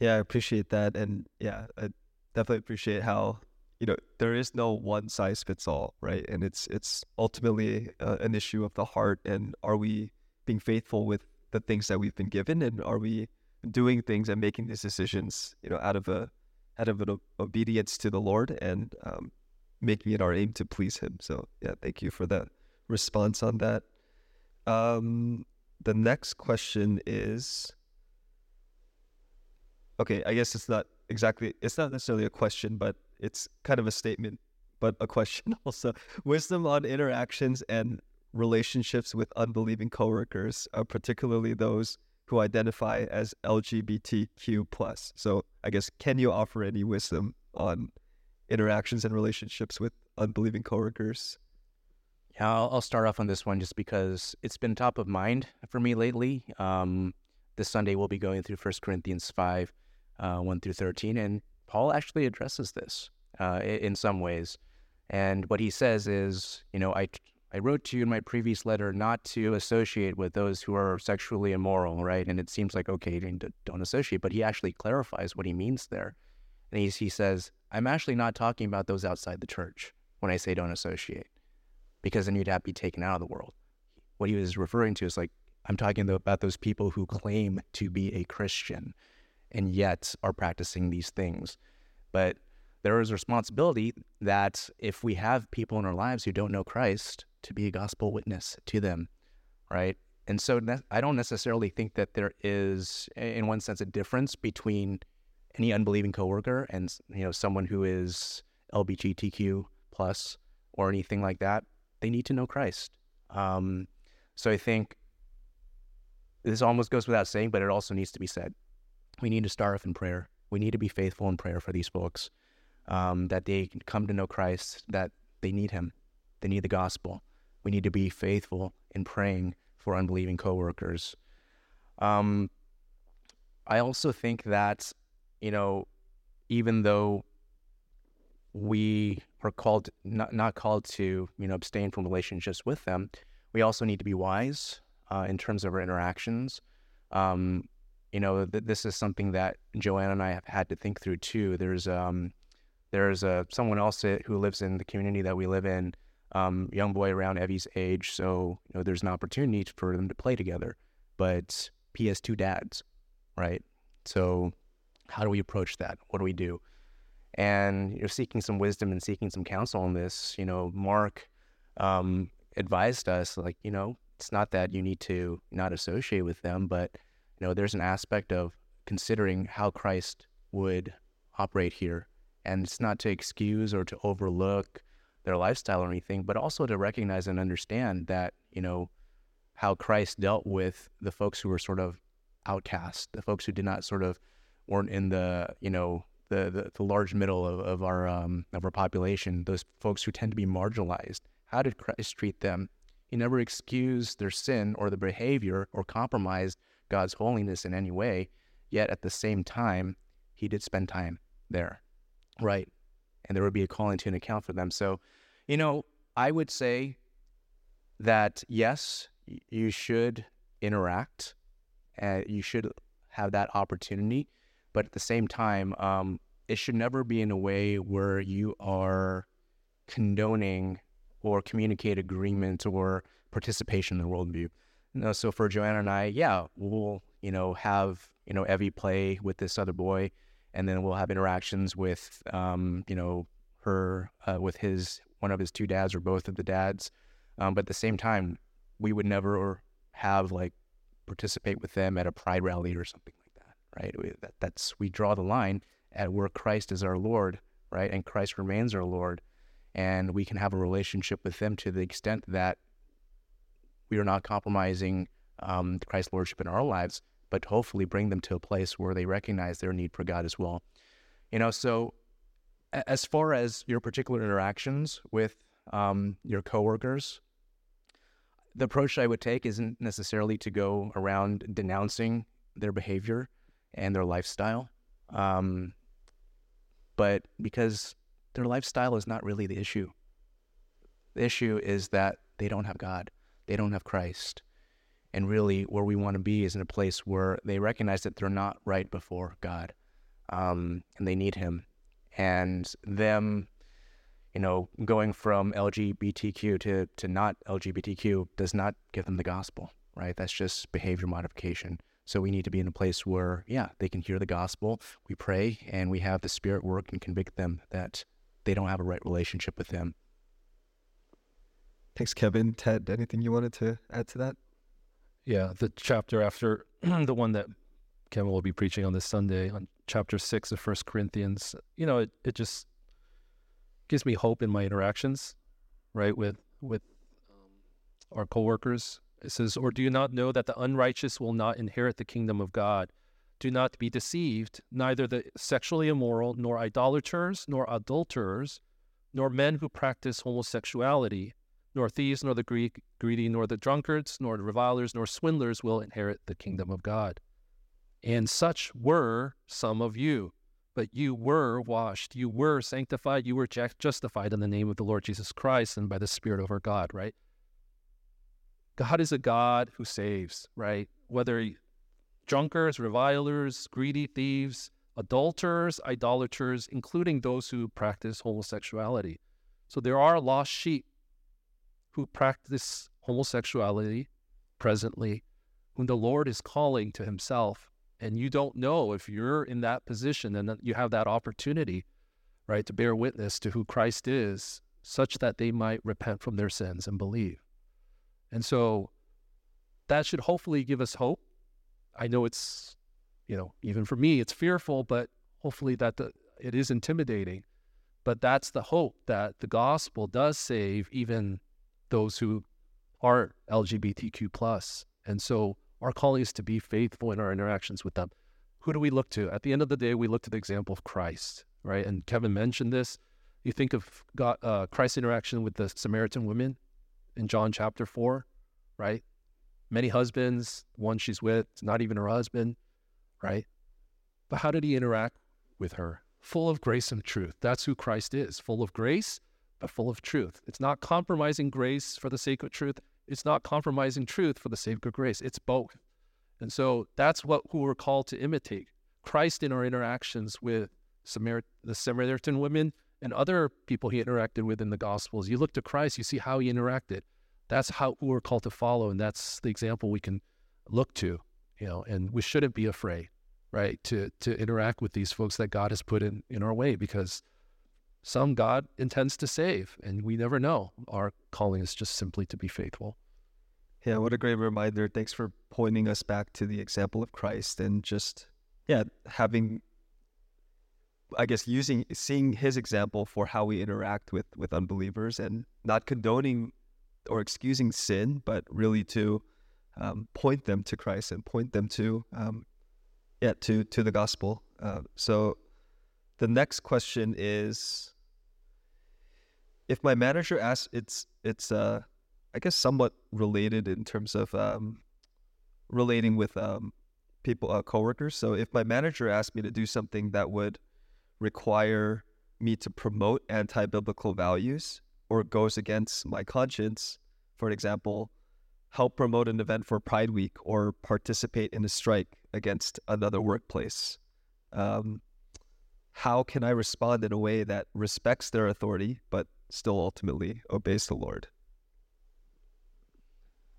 Yeah, I appreciate that. And yeah, I definitely appreciate how, you know, there is no one size fits all, right? And it's it's ultimately uh, an issue of the heart. And are we being faithful with the things that we've been given? And are we doing things and making these decisions, you know, out of a out of an obedience to the Lord and um, making it our aim to please him. So yeah, thank you for that response on that. Um, the next question is, okay, I guess it's not exactly, it's not necessarily a question, but it's kind of a statement, but a question also. Wisdom on interactions and relationships with unbelieving coworkers, uh, particularly those who identify as L G B T Q plus. So I guess, can you offer any wisdom on interactions and relationships with unbelieving coworkers? Yeah, I'll, I'll start off on this one just because it's been top of mind for me lately. Um, this Sunday, we'll be going through First Corinthians five, uh, one through thirteen, and Paul actually addresses this uh, in some ways. And what he says is, you know, I I wrote to you in my previous letter not to associate with those who are sexually immoral, right? And it seems like, okay, don't associate, but he actually clarifies what he means there. And he, he says, I'm actually not talking about those outside the church when I say don't associate, because then you'd have to be taken out of the world. What he was referring to is like, I'm talking about those people who claim to be a Christian and yet are practicing these things. But there is a responsibility that if we have people in our lives who don't know Christ, to be a gospel witness to them, right? And so I don't necessarily think that there is, in one sense, a difference between any unbelieving coworker and, you know, someone who is L G B T Q plus or anything like that. They need to know Christ. Um, so I think this almost goes without saying, but it also needs to be said. We need to start off in prayer. We need to be faithful in prayer for these folks, um, that they can come to know Christ, that they need him. They need the gospel. We need to be faithful in praying for unbelieving coworkers. Um, I also think that, you know, even though we are called, not, not called to, you know, abstain from relationships with them, we also need to be wise uh, in terms of our interactions. Um, you know, th- this is something that Joanna and I have had to think through too. There's um, there's uh, someone else who lives in the community that we live in, um, young boy around Evie's age. So, you know, there's an opportunity for them to play together, but he has two dads, right? So how do we approach that? What do we do? And you're seeking some wisdom and seeking some counsel on this. You know, Mark um, advised us, like, you know, it's not that you need to not associate with them, but, you know, there's an aspect of considering how Christ would operate here. And it's not to excuse or to overlook their lifestyle or anything, but also to recognize and understand that, you know, how Christ dealt with the folks who were sort of outcast, the folks who did not sort of weren't in the, you know, The, the the large middle of, of our um, of our population, those folks who tend to be marginalized. How did Christ treat them? He never excused their sin or the behavior or compromised God's holiness in any way. Yet at the same time, he did spend time there, right? And there would be a calling to an account for them. So, you know, I would say that yes, you should interact, and you should have that opportunity. But at the same time, um, it should never be in a way where you are condoning or communicate agreement or participation in the worldview. You know, so for Joanna and I, yeah, we'll, you know, have, you know, Evie play with this other boy, and then we'll have interactions with, um, you know, her, uh, with his, one of his two dads or both of the dads. Um, but at the same time, we would never have like participate with them at a pride rally or something. Right, we, that, that's we draw the line at where Christ is our Lord, right, and Christ remains our Lord, and we can have a relationship with them to the extent that we are not compromising um, Christ's lordship in our lives, but hopefully bring them to a place where they recognize their need for God as well. You know, so as far as your particular interactions with um, your coworkers, the approach I would take isn't necessarily to go around denouncing their behavior and their lifestyle, um, but because their lifestyle is not really the issue. The issue is that they don't have God, they don't have Christ, and really where we want to be is in a place where they recognize that they're not right before God, um, and they need him. And them, you know, going from L G B T Q to, to not L G B T Q does not give them the gospel, right? That's just behavior modification. So we need to be in a place where, yeah, they can hear the gospel, we pray, and we have the Spirit work and convict them that they don't have a right relationship with them. Thanks, Kevin. Ted, anything you wanted to add to that? Yeah, the chapter after the one that Kevin will be preaching on this Sunday, on chapter six of First Corinthians, you know, it, it just gives me hope in my interactions, right, with, with um, or co-workers. It says, or do you not know that the unrighteous will not inherit the kingdom of God? Do not be deceived, neither the sexually immoral, nor idolaters, nor adulterers, nor men who practice homosexuality, nor thieves, nor the Greek, greedy, nor the drunkards, nor the revilers, nor swindlers will inherit the kingdom of God. And such were some of you, but you were washed, you were sanctified, you were justified in the name of the Lord Jesus Christ and by the Spirit of our God, right? God is a God who saves, right? Whether drunkards, revilers, greedy, thieves, adulterers, idolaters, including those who practice homosexuality. So there are lost sheep who practice homosexuality presently, whom the Lord is calling to himself. And you don't know if you're in that position and you have that opportunity, right, to bear witness to who Christ is, such that they might repent from their sins and believe. And so that should hopefully give us hope. I know it's, you know, even for me, it's fearful, but hopefully that the, it is intimidating. But that's the hope, that the gospel does save even those who are L G B T Q plus. And so our calling is to be faithful in our interactions with them. Who do we look to? At the end of the day, we look to the example of Christ, right? And Kevin mentioned this. You think of God, uh, Christ's interaction with the Samaritan woman in John chapter four, right? Many husbands, one she's with, not even her husband, right? But how did he interact with her? Full of grace and truth. That's who Christ is, full of grace, but full of truth. It's not compromising grace for the sake of truth. It's not compromising truth for the sake of grace. It's both. And so that's what who we're called to imitate. Christ in our interactions with Samar- the Samaritan women and other people he interacted with in the Gospels. You look to Christ, you see how he interacted. That's how who we're called to follow, and that's the example we can look to, you know, and we shouldn't be afraid, right, to to interact with these folks that God has put in, in our way, because some God intends to save, and we never know. Our calling is just simply to be faithful. Yeah, what a great reminder. Thanks for pointing us back to the example of Christ and just, yeah, having, I guess, using, seeing his example for how we interact with, with unbelievers, and not condoning or excusing sin, but really to um, point them to Christ and point them to, um, yeah, to, to the gospel. Uh, so the next question is, if my manager asks, it's, it's, uh, I guess somewhat related in terms of, um, relating with, um, people, uh, coworkers. So if my manager asked me to do something that would require me to promote anti-biblical values or goes against my conscience, for example, help promote an event for Pride Week or participate in a strike against another workplace. Um, how can I respond in a way that respects their authority, but still ultimately obeys the Lord?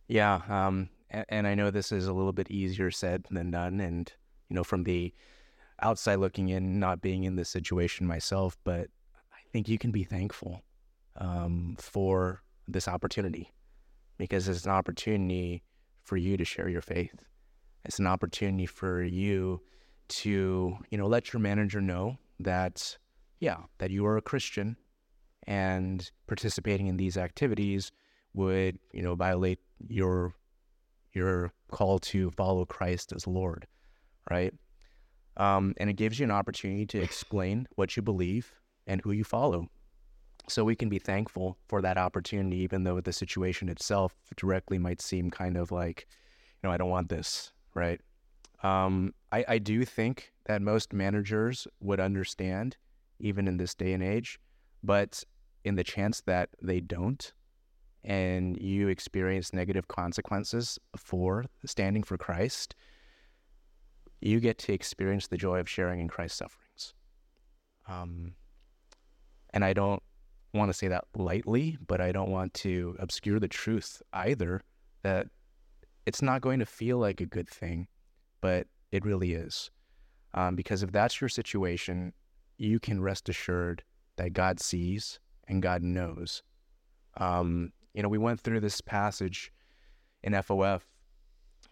Yeah. Um, and, and I know this is a little bit easier said than done. And, you know, from the outside looking in, not being in this situation myself, but I think you can be thankful um, for this opportunity, because it's an opportunity for you to share your faith. It's an opportunity for you to, you know, let your manager know that, yeah, that you are a Christian, and participating in these activities would, you know, violate your, your call to follow Christ as Lord, right? Um, and it gives you an opportunity to explain what you believe and who you follow. So we can be thankful for that opportunity, even though the situation itself directly might seem kind of like, you know, I don't want this, right? Um, I, I do think that most managers would understand, even in this day and age, but in the chance that they don't, and you experience negative consequences for standing for Christ, you get to experience the joy of sharing in Christ's sufferings. Um, and I don't want to say that lightly, but I don't want to obscure the truth either, that it's not going to feel like a good thing, but it really is. Um, because if that's your situation, you can rest assured that God sees and God knows. Um, you know, we went through this passage in F O F,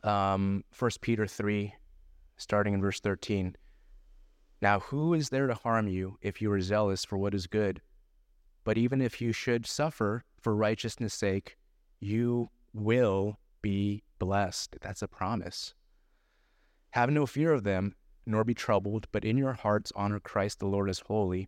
um, First Peter three, starting in verse thirteen. Now, who is there to harm you if you are zealous for what is good? But even if you should suffer for righteousness' sake, you will be blessed. That's a promise. Have no fear of them, nor be troubled, but in your hearts honor Christ the Lord as holy,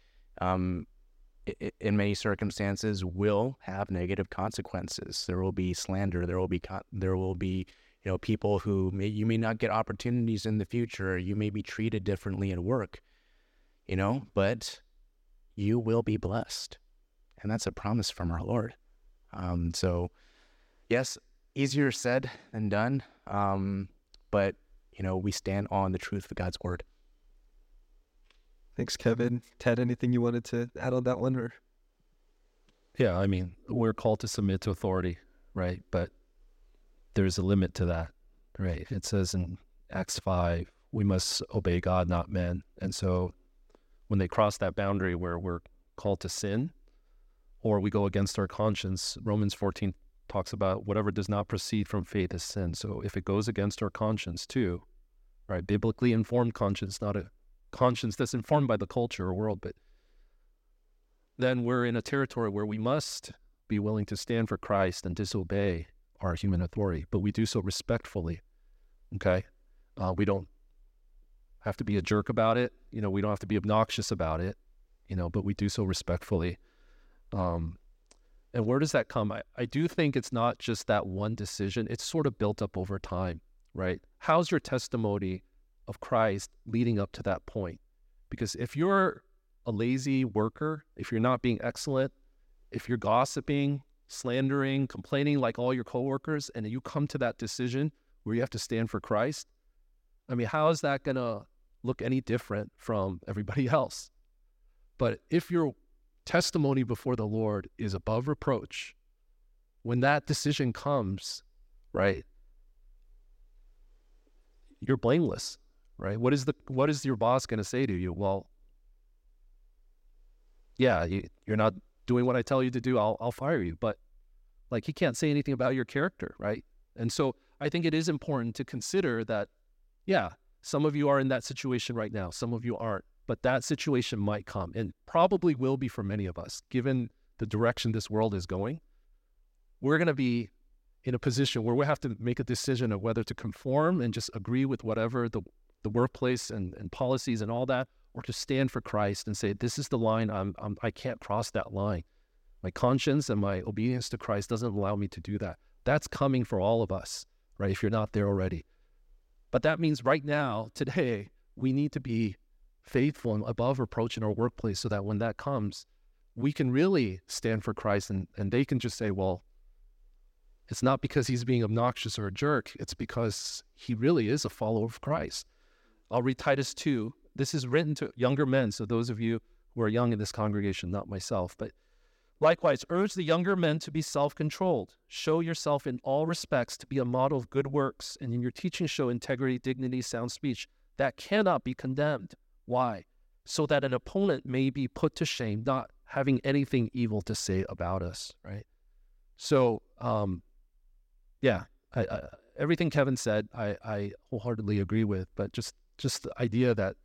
um, in many circumstances will have negative consequences. There will be slander. There will be con- there will be you know people who may you may not get opportunities in the future. You may be treated differently at work, you know, but you will be blessed, and that's a promise from our Lord. Um, so, yes, easier said than done, um, but you know we stand on the truth of God's word. Thanks, Kevin. Ted, anything you wanted to add on that one? Or? Yeah, I mean, we're called to submit to authority, right? But there's a limit to that, right? It says in Acts five, we must obey God, not men. And so when they cross that boundary where we're called to sin or we go against our conscience, Romans fourteen talks about whatever does not proceed from faith is sin. So if it goes against our conscience too, right? Biblically informed conscience, not a conscience that's informed by the culture or world, but then we're in a territory where we must be willing to stand for Christ and disobey our human authority, but we do so respectfully. Okay. Uh, we don't have to be a jerk about it. You know, we don't have to be obnoxious about it, you know, but we do so respectfully. Um, and where does that come? I, I do think it's not just that one decision. It's sort of built up over time, right? How's your testimony of Christ leading up to that point? Because if you're a lazy worker, if you're not being excellent, if you're gossiping, slandering, complaining like all your coworkers, and you come to that decision where you have to stand for Christ, I mean, how is that going to look any different from everybody else? But if your testimony before the Lord is above reproach, when that decision comes, right, you're blameless. Right? What is the what is your boss going to say to you? Well, yeah, you, you're not doing what I tell you to do. I'll I'll fire you. But like, he can't say anything about your character, right? And so I think it is important to consider that. Yeah, some of you are in that situation right now. Some of you aren't. But that situation might come, and probably will be for many of us, given the direction this world is going. We're going to be in a position where we have to make a decision of whether to conform and just agree with whatever the the workplace and, and policies and all that, or to stand for Christ and say, this is the line, I'm, I'm, I can't cross that line. My conscience and my obedience to Christ doesn't allow me to do that. That's coming for all of us, right? If you're not there already. But that means right now, today, we need to be faithful and above reproach in our workplace so that when that comes, we can really stand for Christ, and, and they can just say, well, it's not because he's being obnoxious or a jerk. It's because he really is a follower of Christ. I'll read Titus two. This is written to younger men, so those of you who are young in this congregation, not myself, but likewise, urge the younger men to be self-controlled. Show yourself in all respects to be a model of good works, and in your teaching show integrity, dignity, sound speech that cannot be condemned. Why? So that an opponent may be put to shame, not having anything evil to say about us, right? So, um, yeah, I, I, everything Kevin said, I, I wholeheartedly agree with, but just Just the idea that,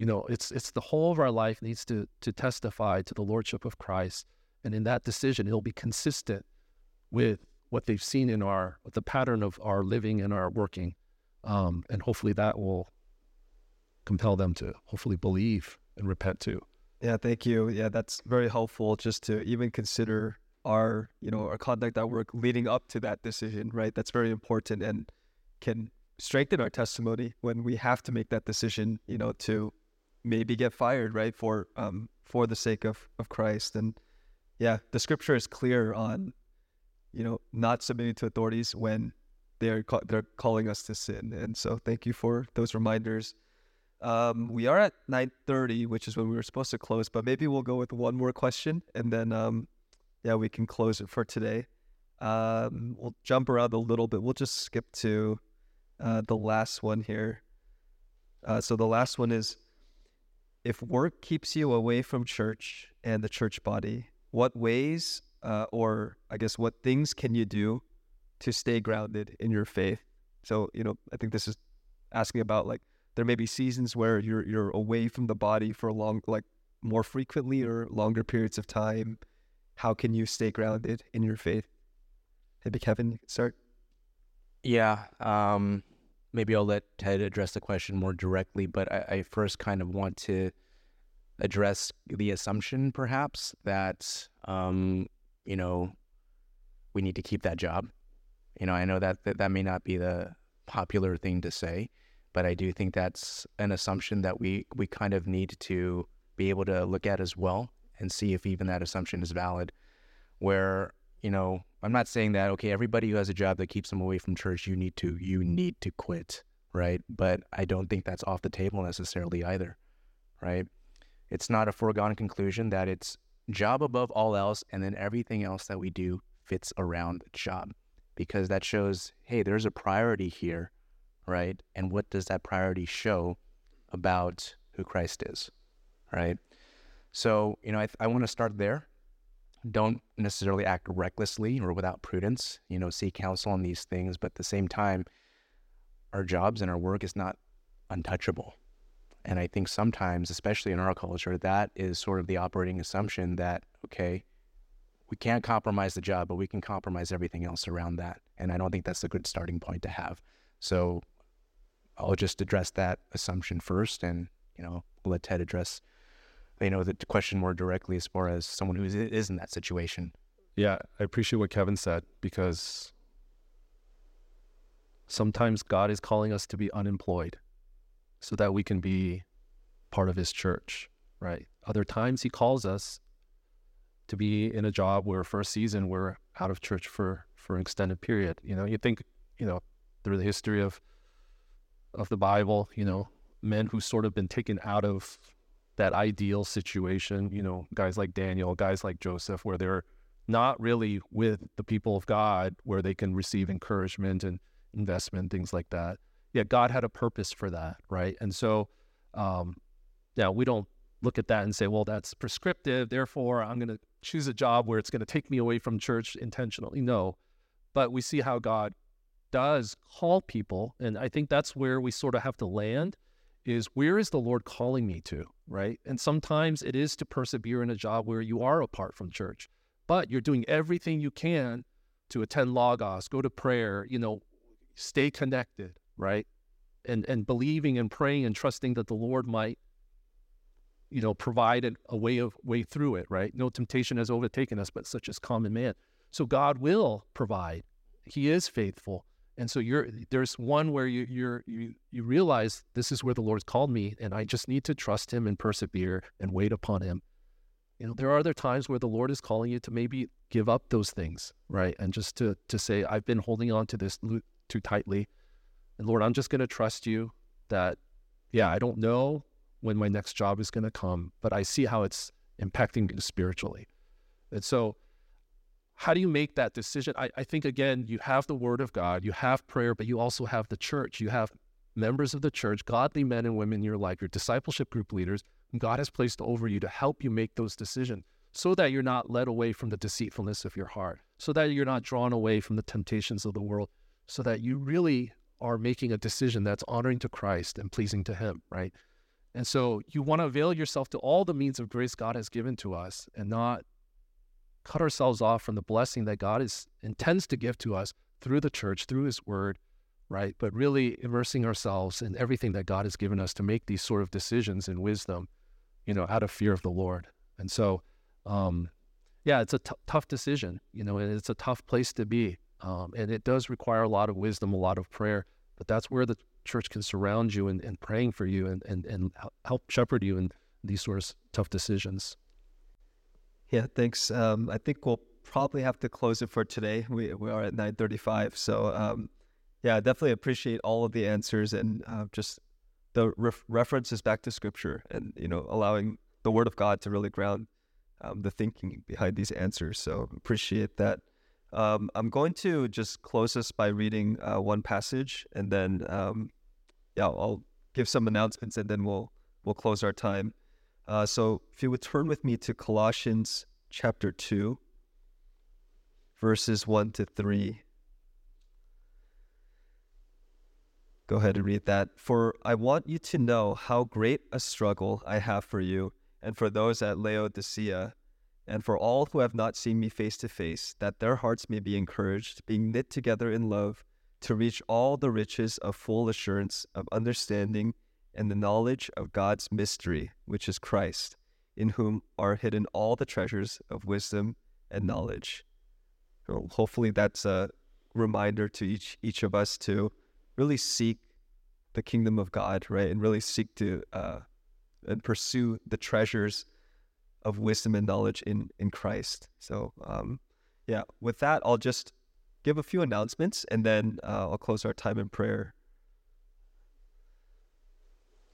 you know, it's it's the whole of our life needs to to testify to the Lordship of Christ. And in that decision, it'll be consistent with what they've seen in our, with the pattern of our living and our working. Um, and hopefully that will compel them to hopefully believe and repent too. Yeah, thank you. Yeah, that's very helpful just to even consider our, you know, our conduct at work leading up to that decision, right? That's very important and can strengthen our testimony when we have to make that decision, you know, to maybe get fired, right, for um for the sake of of Christ. And yeah, the scripture is clear on, you know, not submitting to authorities when they're ca- they're calling us to sin. And so thank you for those reminders. Um, we are at nine thirty, which is when we were supposed to close, but maybe we'll go with one more question, and then um yeah we can close it for today. Um, we'll jump around a little bit. We'll just skip to uh, the last one here. Uh, so the last one is, if work keeps you away from church and the church body, what ways uh, or I guess what things can you do to stay grounded in your faith? So, you know, I think this is asking about, like, there may be seasons where you're you're away from the body for a long, like more frequently or longer periods of time. How can you stay grounded in your faith? Maybe Kevin, you can start. Yeah, um, maybe I'll let Ted address the question more directly, but I, I first kind of want to address the assumption, perhaps, that, um, you know, we need to keep that job. You know, I know that, that that may not be the popular thing to say, but I do think that's an assumption that we, we kind of need to be able to look at as well and see if even that assumption is valid, where, you know, I'm not saying that, okay, everybody who has a job that keeps them away from church, you need to, you need to quit, right? But I don't think that's off the table necessarily either, right? It's not a foregone conclusion that it's job above all else, and then everything else that we do fits around the job, because that shows, hey, there's a priority here, right? And what does that priority show about who Christ is, right? So, you know, I, I want to start there. Don't necessarily act recklessly or without prudence, you know, seek counsel on these things. But at the same time, our jobs and our work is not untouchable. And I think sometimes, especially in our culture, that is sort of the operating assumption that, okay, we can't compromise the job, but we can compromise everything else around that. And I don't think that's a good starting point to have. So I'll just address that assumption first, and, you know, let Ted address, you know, the question more directly as far as someone who is, is in that situation. Yeah, I appreciate what Kevin said, because sometimes God is calling us to be unemployed so that we can be part of his church, right? Other times he calls us to be in a job where for a season we're out of church for, for an extended period. You know, you think, you know, through the history of of the Bible, you know, men who sort of been taken out of that ideal situation, you know, guys like Daniel, guys like Joseph, where they're not really with the people of God, where they can receive encouragement and investment, things like that. Yeah, God had a purpose for that, right? And so um, now we don't look at that and say, well, that's prescriptive, therefore I'm going to choose a job where it's going to take me away from church intentionally. No, but we see how God does call people, and I think that's where we sort of have to land, is where is the Lord calling me to, right? And sometimes it is to persevere in a job where you are apart from church, but you're doing everything you can to attend Logos, go to prayer, you know, stay connected, right? And and believing and praying and trusting that the Lord might, you know, provide an, a way of way through it, right? No temptation has overtaken us, but such as common man. So God will provide. He is faithful. And so you're there's one where you you're, you you realize this is where the Lord's called me, and I just need to trust him and persevere and wait upon him. You know, there are other times where the Lord is calling you to maybe give up those things, right? And just to to say, I've been holding on to this too tightly, and Lord, I'm just going to trust you that, yeah, I don't know when my next job is going to come, but I see how it's impacting me spiritually. And so how do you make that decision? I, I think, again, you have the word of God, you have prayer, but you also have the church. You have members of the church, godly men and women in your life, your discipleship group leaders, whom God has placed over you to help you make those decisions so that you're not led away from the deceitfulness of your heart, so that you're not drawn away from the temptations of the world, so that you really are making a decision that's honoring to Christ and pleasing to him, right? And so you want to avail yourself to all the means of grace God has given to us, and not cut ourselves off from the blessing that God is intends to give to us through the church, through his word, right? But really immersing ourselves in everything that God has given us to make these sort of decisions in wisdom, you know, out of fear of the Lord. And so, um, yeah, it's a t- tough decision, you know, and it's a tough place to be. Um, and it does require a lot of wisdom, a lot of prayer, but that's where the church can surround you and, and praying for you and, and, and help shepherd you in these sort of tough decisions. Yeah, thanks. Um, I think we'll probably have to close it for today. We we are at nine thirty-five. So, um, yeah, I definitely appreciate all of the answers and uh, just the ref- references back to Scripture and, you know, allowing the Word of God to really ground um, the thinking behind these answers. So appreciate that. Um, I'm going to just close this by reading uh, one passage, and then um, yeah, I'll give some announcements, and then we'll we'll close our time. Uh, so if you would turn with me to Colossians chapter two, verses one to three. Go ahead and read that. For I want you to know how great a struggle I have for you, and for those at Laodicea, and for all who have not seen me face to face, that their hearts may be encouraged, being knit together in love, to reach all the riches of full assurance of understanding and the knowledge of God's mystery, which is Christ, in whom are hidden all the treasures of wisdom and knowledge. So hopefully that's a reminder to each each of us to really seek the kingdom of God, right? And really seek to uh, and pursue the treasures of wisdom and knowledge in, in Christ. So um, yeah, with that, I'll just give a few announcements, and then uh, I'll close our time in prayer.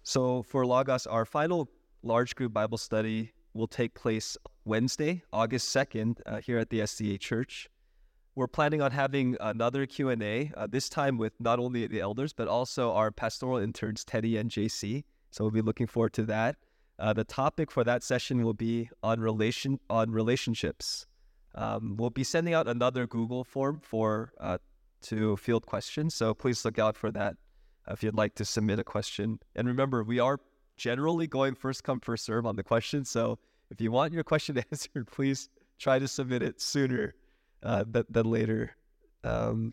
So for Lagos, our final large group Bible study will take place Wednesday, August second, uh, here at the S D A Church. We're planning on having another Q and A, uh, this time with not only the elders, but also our pastoral interns, Teddy and J C. So we'll be looking forward to that. Uh, the topic for that session will be on relation on relationships. Um, we'll be sending out another Google form for uh, to field questions, so please look out for that if you'd like to submit a question. And remember, we are generally going first come, first serve on the question, so if you want your question answered, please try to submit it sooner uh, than, than later. Um,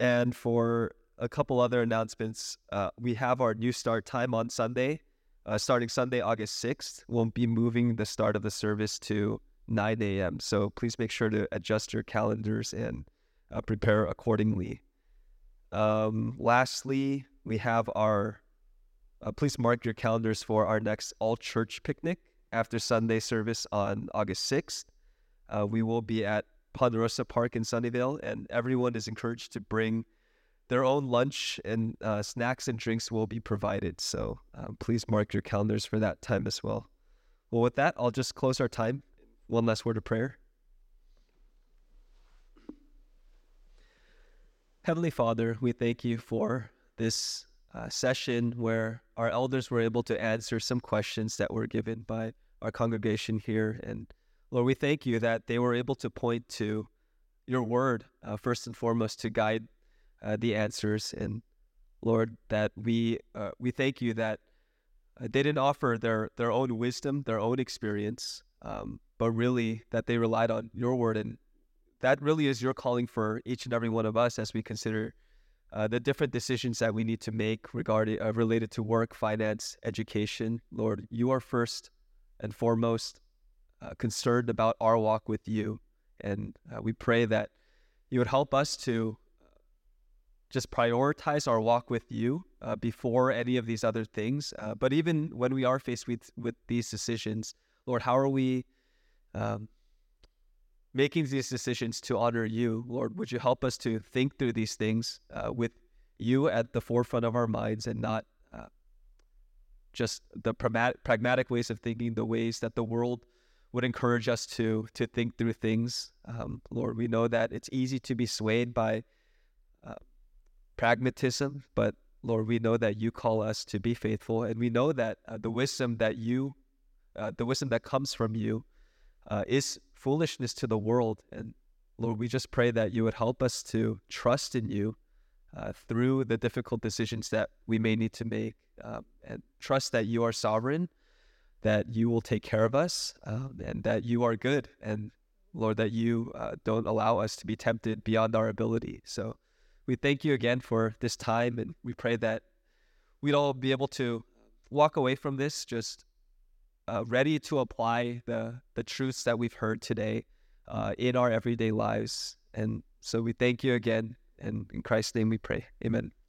and for a couple other announcements, uh, we have our new start time on Sunday. Uh, starting Sunday, August sixth, we'll be moving the start of the service to nine a.m. So please make sure to adjust your calendars and uh, prepare accordingly. Um, lastly, we have our, uh, please mark your calendars for our next all-church picnic after Sunday service on August sixth. Uh, we will be at Ponderosa Park in Sunnyvale, and everyone is encouraged to bring their own lunch, and uh, snacks and drinks will be provided. So um, please mark your calendars for that time as well. Well, with that, I'll just close our time. One last word of prayer. Heavenly Father, we thank you for this uh, session where our elders were able to answer some questions that were given by our congregation here. And Lord, we thank you that they were able to point to your word, uh, first and foremost, to guide Uh, the answers. And Lord, that we uh, we thank you that uh, they didn't offer their their own wisdom, their own experience, um, but really that they relied on your word, and that really is your calling for each and every one of us as we consider uh, the different decisions that we need to make regarding uh, related to work, finance, education. Lord, you are first and foremost uh, concerned about our walk with you, and uh, we pray that you would help us to just prioritize our walk with you uh, before any of these other things. Uh, but even when we are faced with, with these decisions, Lord, how are we um, making these decisions to honor you? Lord, would you help us to think through these things uh, with you at the forefront of our minds, and not uh, just the pragmatic ways of thinking, the ways that the world would encourage us to, to think through things. Um, Lord, we know that it's easy to be swayed by uh, pragmatism, but Lord, we know that you call us to be faithful, and we know that uh, the wisdom that you, uh, the wisdom that comes from you, uh, is foolishness to the world. And Lord, we just pray that you would help us to trust in you uh, through the difficult decisions that we may need to make, um, and trust that you are sovereign, that you will take care of us, um, and that you are good, and Lord, that you uh, don't allow us to be tempted beyond our ability. So we thank you again for this time, and we pray that we'd all be able to walk away from this just uh, ready to apply the, the truths that we've heard today uh, in our everyday lives. And so we thank you again, and in Christ's name we pray. Amen.